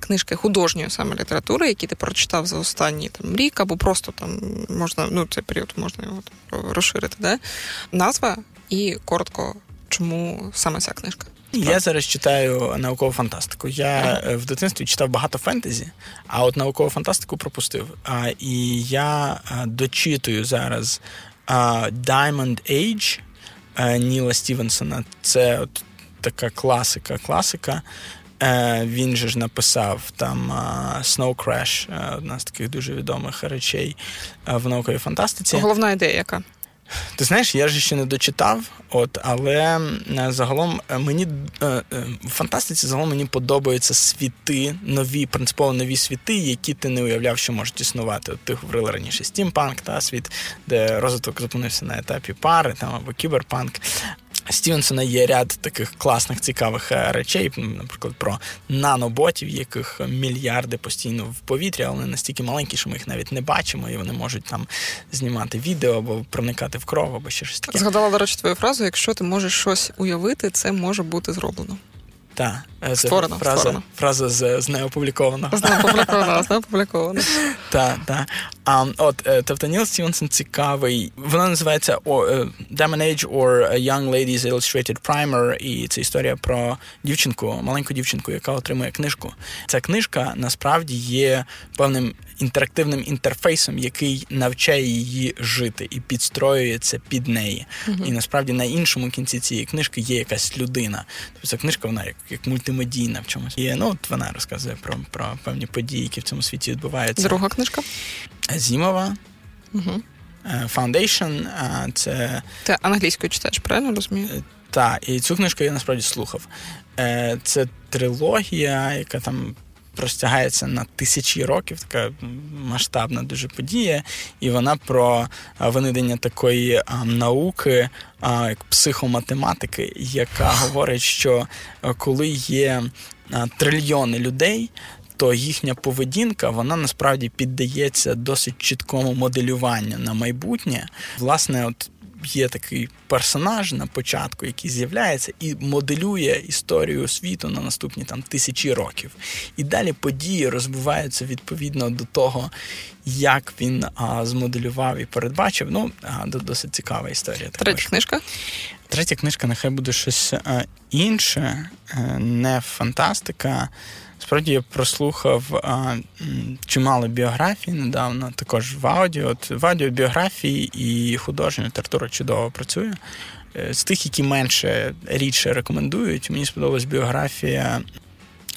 книжки художньої саме літератури, які ти прочитав за останній там рік, або просто там можна, ну, цей період можна його там розширити, да? Назва і коротко, чому саме ця книжка. Я зараз читаю наукову фантастику. Я в дитинстві читав багато фентезі, а от наукову фантастику пропустив. І я дочитую зараз Diamond Age Ніла Стівенсона. Це от така класика, класика. Він же ж написав там Snow Crash, одна з таких дуже відомих речей в науковій фантастиці. Головна ідея яка? Ти знаєш, я ж ще не дочитав, от, але загалом мені в фантастиці загалом мені подобаються світи, нові, принципово нові світи, які ти не уявляв, що можуть існувати. От ти говорила раніше стімпанк, та світ, де розвиток зупинився на етапі пари, там або кіберпанк. Стівенсона є ряд таких класних, цікавих речей, наприклад, про наноботів, яких мільярди постійно в повітрі, але вони настільки маленькі, що ми їх навіть не бачимо, і вони можуть там знімати відео, або проникати в кров, або ще щось таке. Згадала, до речі, твою фразу, якщо ти можеш щось уявити, це може бути зроблено. Так. Створено, фраза, створено. Фраза з, з неопублікованого. З неопублікованого, з неопублікованого. Так, так. А, от, тобто, Ніл Стівенсон цікавий. Вона називається Diamond Age or a Young Lady's Illustrated Primer. І це історія про дівчинку, маленьку дівчинку, яка отримує книжку. Ця книжка, насправді, є певним інтерактивним інтерфейсом, який навчає її жити і підстроюється під неї. Mm-hmm. І, насправді, на іншому кінці цієї книжки є якась людина. Тобто, ця книжка, вона як, як мультимедіа. Медійна в чомусь. І, ну, от вона розказує про, про певні події, які в цьому світі відбуваються. Друга книжка? Зімова. Угу. Foundation. Це... Ти англійською читаєш, правильно розумію? Так, і цю книжку я насправді слухав. Це трилогія, яка там простягається на тисячі років, така масштабна дуже подія, і вона про винайдення такої а, науки, а, як психоматематики, яка говорить, що коли є а, трильйони людей, то їхня поведінка, вона насправді піддається досить чіткому моделюванню на майбутнє. Власне, от є такий персонаж на початку, який з'являється і моделює історію світу на наступні там тисячі років. І далі події розбуваються відповідно до того, як він а, змоделював і передбачив. Ну, а, досить цікава історія. Третя також. Книжка? Третя книжка, нехай буде щось а, інше, а, не фантастика. Справді, я прослухав а, чимало біографій недавно, також в аудіо. От, в аудіо біографії і художня література чудово працює. З тих, які менше, рідше рекомендують, мені сподобалась біографія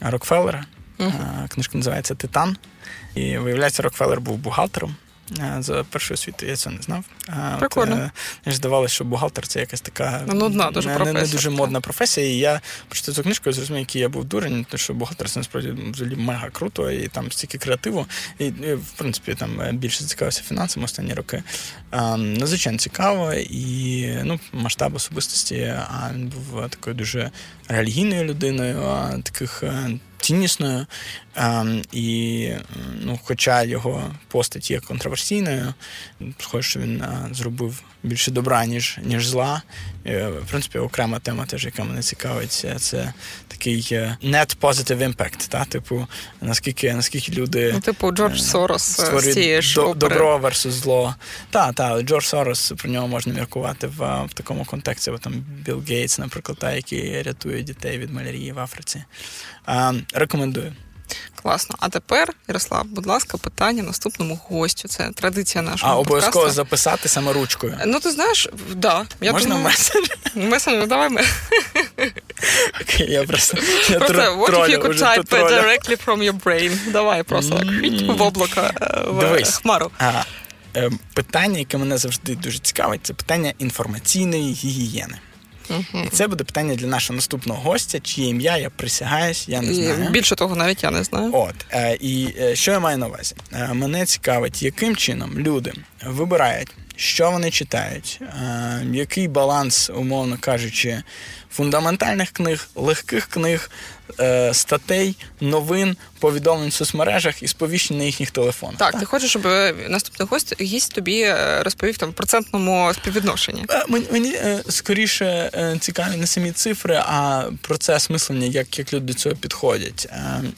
Рокфеллера. Mm-hmm. Книжка називається «Титан». І, виявляється, Рокфеллер був бухгалтером за першою освітою. Я цього не знав. Прикольно. Мені здавалося, що бухгалтер – це якась така нудна, дуже не, не дуже модна професія. І я прочитав цю книжку і зрозумів, який я був дурень, тому що бухгалтер – це насправді взагалі мега круто, і там стільки креативу. І, і в принципі, там більше цікавився фінансами останні роки. А, надзвичайно цікаво, і ну, масштаб особистості. А він був такою дуже релігійною людиною, а, таких... ціннісною, і ну, хоча його постать є контроверсійною, схоже, що він зробив більше добра, ніж, ніж зла. В принципі, окрема тема теж, яка мене цікавить, це такий net positive impact, та? Типу, наскільки, наскільки люди... Ну, типу, Джордж Сорос створюють до, добро versus зло. Так, та, Джордж Сорос, про нього можна міркувати в, в такому контексті, бо там Білл Гейтс, наприклад, та, який рятує дітей від малярії в Африці. Рекомендую. Класно. А тепер, Ярослав, будь ласка, питання наступному гостю. Це традиція нашого подкасту. А обов'язково подкасту. Записати саме ручкою. Ну, ти знаєш, да. Я можна думаю... месенджер? Месенджер, давай ми. Окей, я просто я просто, тролю. What if you could type directly from your brain? Давай просто так, в облако, в хмару. А, питання, яке мене завжди дуже цікавить, це питання інформаційної гігієни. Угу. І це буде питання для нашого наступного гостя, чиє ім'я, я присягаюсь, я не знаю. І більше того, навіть я не знаю. От, і що я маю на увазі? Мене цікавить, яким чином люди вибирають, що вони читають, який баланс, умовно кажучи, фундаментальних книг, легких книг, статей, новин, повідомлень в соцмережах і сповіщень на їхніх телефонах. Так, так, ти хочеш, щоб наступний гость гість тобі розповів там в процентному співвідношенні? Мені, мені скоріше цікаві не самі цифри, а процес мислення, як, як люди до цього підходять.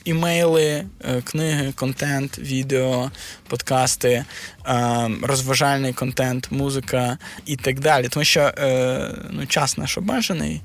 Імейли, книги, контент, відео, подкасти, розважальний контент, музика і так далі. Тому що ну, час наш обмежений.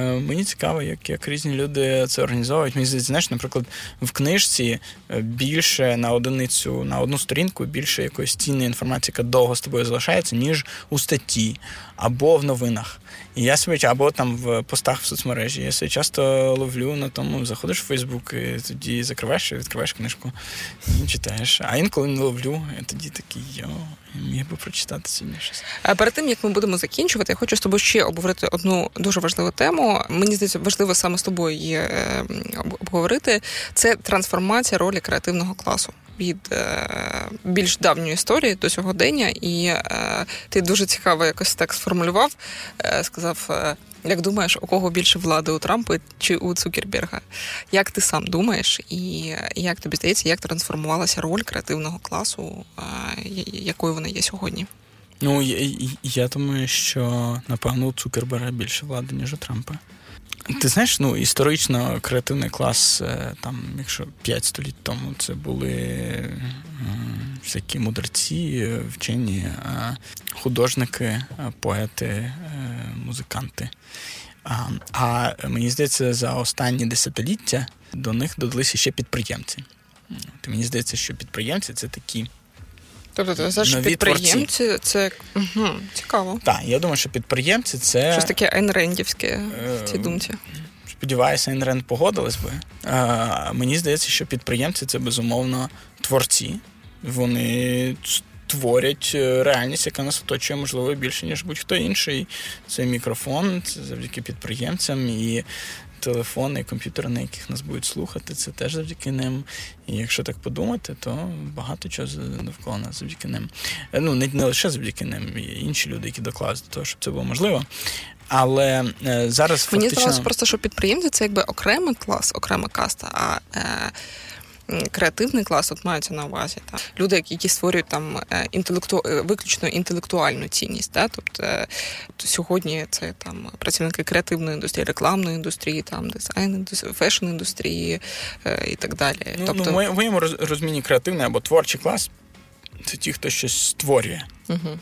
Мені цікаво, як, як різні люди це організовують. Мені здається, знаєш, наприклад, в книжці більше на одиницю, на одну сторінку більше якоїсь цінної інформації, яка довго з тобою залишається, ніж у статті або в новинах. І я себе, або там в постах в соцмережі. Я себе часто ловлю на тому, заходиш в Фейсбук, і тоді закриваєш і відкриваєш книжку, і читаєш. А інколи не ловлю, і тоді такий, йо, міг би прочитати сьогодні щось. А перед тим, як ми будемо закінчувати, я хочу з тобою ще обговорити одну дуже важливу тему. Мені здається, важливо саме з тобою її обговорити. Це трансформація ролі креативного класу. від більш давньої історії до сьогодення, і ти дуже цікаво якось так сформулював, сказав, як думаєш, у кого більше влади, у Трампа чи у Цукерберга? Як ти сам думаєш, і як тобі здається, як трансформувалася роль креативного класу, якою вона є сьогодні? Ну, я, я думаю, що, напевно, у Цукерберга більше влади, ніж у Трампа. Ти знаєш, ну, історично креативний клас, там, якщо п'ять століть тому, це були всякі мудреці, вчені, художники, поети, музиканти. А, а мені здається, за останні десятиліття до них додалися ще підприємці. От, мені здається, що підприємці – це такі... Тобто, ти знаєш, підприємці творці. Це угу, цікаво. Так, я думаю, що підприємці це... Щось таке айнрендівське в цій думці. Сподіваюся, Айн Ренд погодилась би. Е, мені здається, що підприємці це, безумовно, творці. Вони творять реальність, яка нас оточує, можливо, більше, ніж будь-хто інший. Це мікрофон, це завдяки підприємцям і... телефони і комп'ютери, на яких нас будуть слухати, це теж завдяки ним. І якщо так подумати, то багато чого довкола нас завдяки ним. Ну, не, не лише завдяки ним, є інші люди, які доклалися до того, щоб це було можливо. Але е, зараз мені фактично... здалося просто, що підприємці – це якби окремий клас, окрема каста, а е... креативний клас, от мається на увазі. Та. Люди, які створюють там інтелекту... виключно інтелектуальну цінність. Та. Тобто сьогодні це там працівники креативної індустрії, рекламної індустрії, там, дизайн індустрії, фешн-індустрії і так далі. Ну, тобто... ну, в моєму розумінні креативний або творчий клас – це ті, хто щось створює. Угу.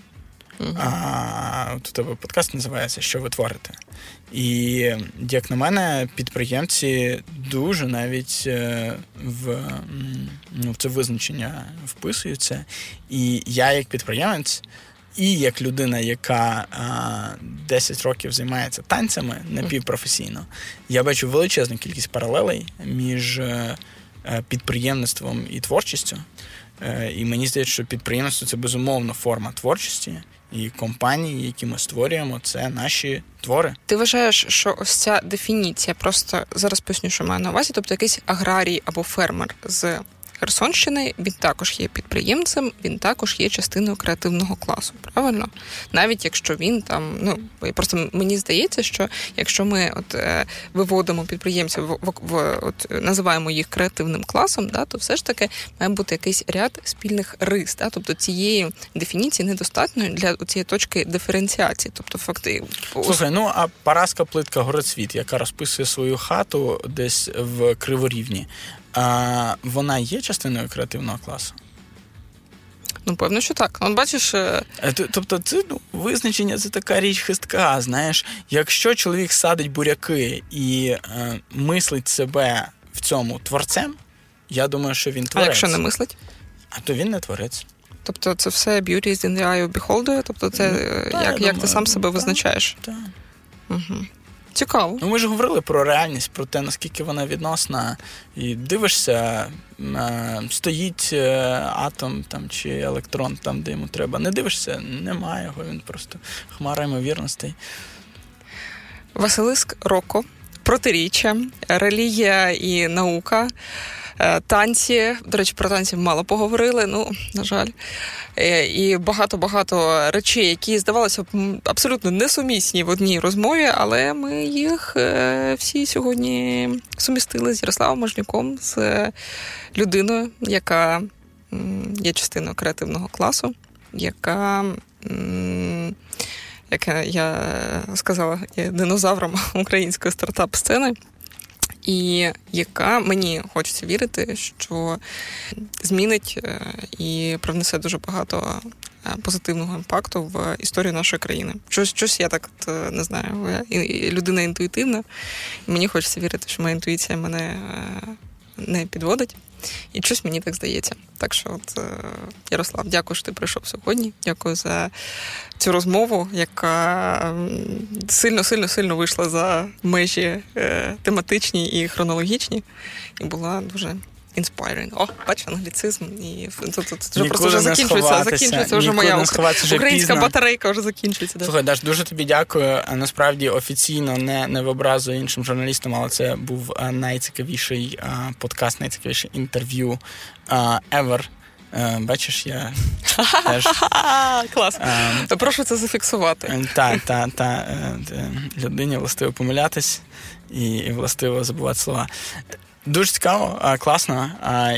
Угу. А от у тебе подкаст називається «Що ви творите?». І, як на мене, підприємці дуже навіть в, ну, в це визначення вписуються. І я як підприємець, і як людина, яка десять років займається танцями напівпрофесійно, я бачу величезну кількість паралелей між підприємництвом і творчістю. І мені здається, що підприємництво – це, безумовно, форма творчості. І компанії, які ми створюємо, це наші твори. Ти вважаєш, що ось ця дефініція, просто зараз поясню, що маю на увазі, тобто якийсь аграрій або фермер з Херсонщини, він також є підприємцем, він також є частиною креативного класу, правильно? Навіть якщо він там, ну, просто мені здається, що якщо ми от е, виводимо підприємців, в, в, в, от, називаємо їх креативним класом, да, то все ж таки має бути якийсь ряд спільних рис, да, тобто цієї дефініції недостатньо для цієї точки диференціації, тобто факти... Слухай, ну, а Параска-плитка Городцвіт, яка розписує свою хату десь в Криворівні, а вона є частиною креативного класу? Ну, певно, що так. От бачиш... Тобто, це, ну, визначення – це така річ хистка, знаєш. Якщо чоловік садить буряки і е, мислить себе в цьому творцем, я думаю, що він творець. А якщо не мислить? А то він не творець. Тобто, це все beauty is in the eye of beholder? Тобто, це ну, та, як, як думаю, ти сам себе та, визначаєш? Так. Угу. Цікаво. Ну, ми ж говорили про реальність, про те, наскільки вона відносна. І дивишся, стоїть атом там, чи електрон там, де йому треба. Не дивишся, немає його, він просто хмара ймовірностей. Василіск Роко. Протиріччя, релігія і наука, танці. До речі, про танців мало поговорили, ну, на жаль. І багато-багато речей, які, здавалося, абсолютно несумісні в одній розмові, але ми їх всі сьогодні сумістили з Ярославом Ажнюком, з людиною, яка є частиною креативного класу, яка... як я сказала, є динозавром української стартап-сцени, і яка, мені хочеться вірити, що змінить і привнесе дуже багато позитивного імпакту в історію нашої країни. Щось, щось я так, не знаю, людина інтуїтивна, і мені хочеться вірити, що моя інтуїція мене не підводить. І щось мені так здається. Так що, от, Ярослав, дякую, що ти прийшов сьогодні. Дякую за цю розмову, яка сильно-сильно-сильно вийшла за межі тематичні і хронологічні. І була дуже Inspiring. О, бач, англіцизм. І тут, тут, тут вже просто вже закінчується, закінчується вже моя українська батарейка вже закінчується. Да. Слухай, Даш, дуже тобі дякую. Насправді офіційно не, не в образу іншим журналістам, але це був найцікавіший подкаст, найцікавіше інтерв'ю ever. Бачиш, я теж... Клас. А, прошу це зафіксувати. Так, так, так. Людині властиво помилятись і властиво забувати слова. Дуже цікаво, класно,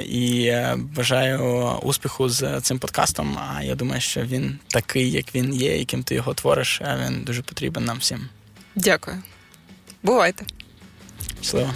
і бажаю успіху з цим подкастом. А я думаю, що він такий, як він є, яким ти його твориш, він дуже потрібен нам всім. Дякую. Бувайте. Щасливо.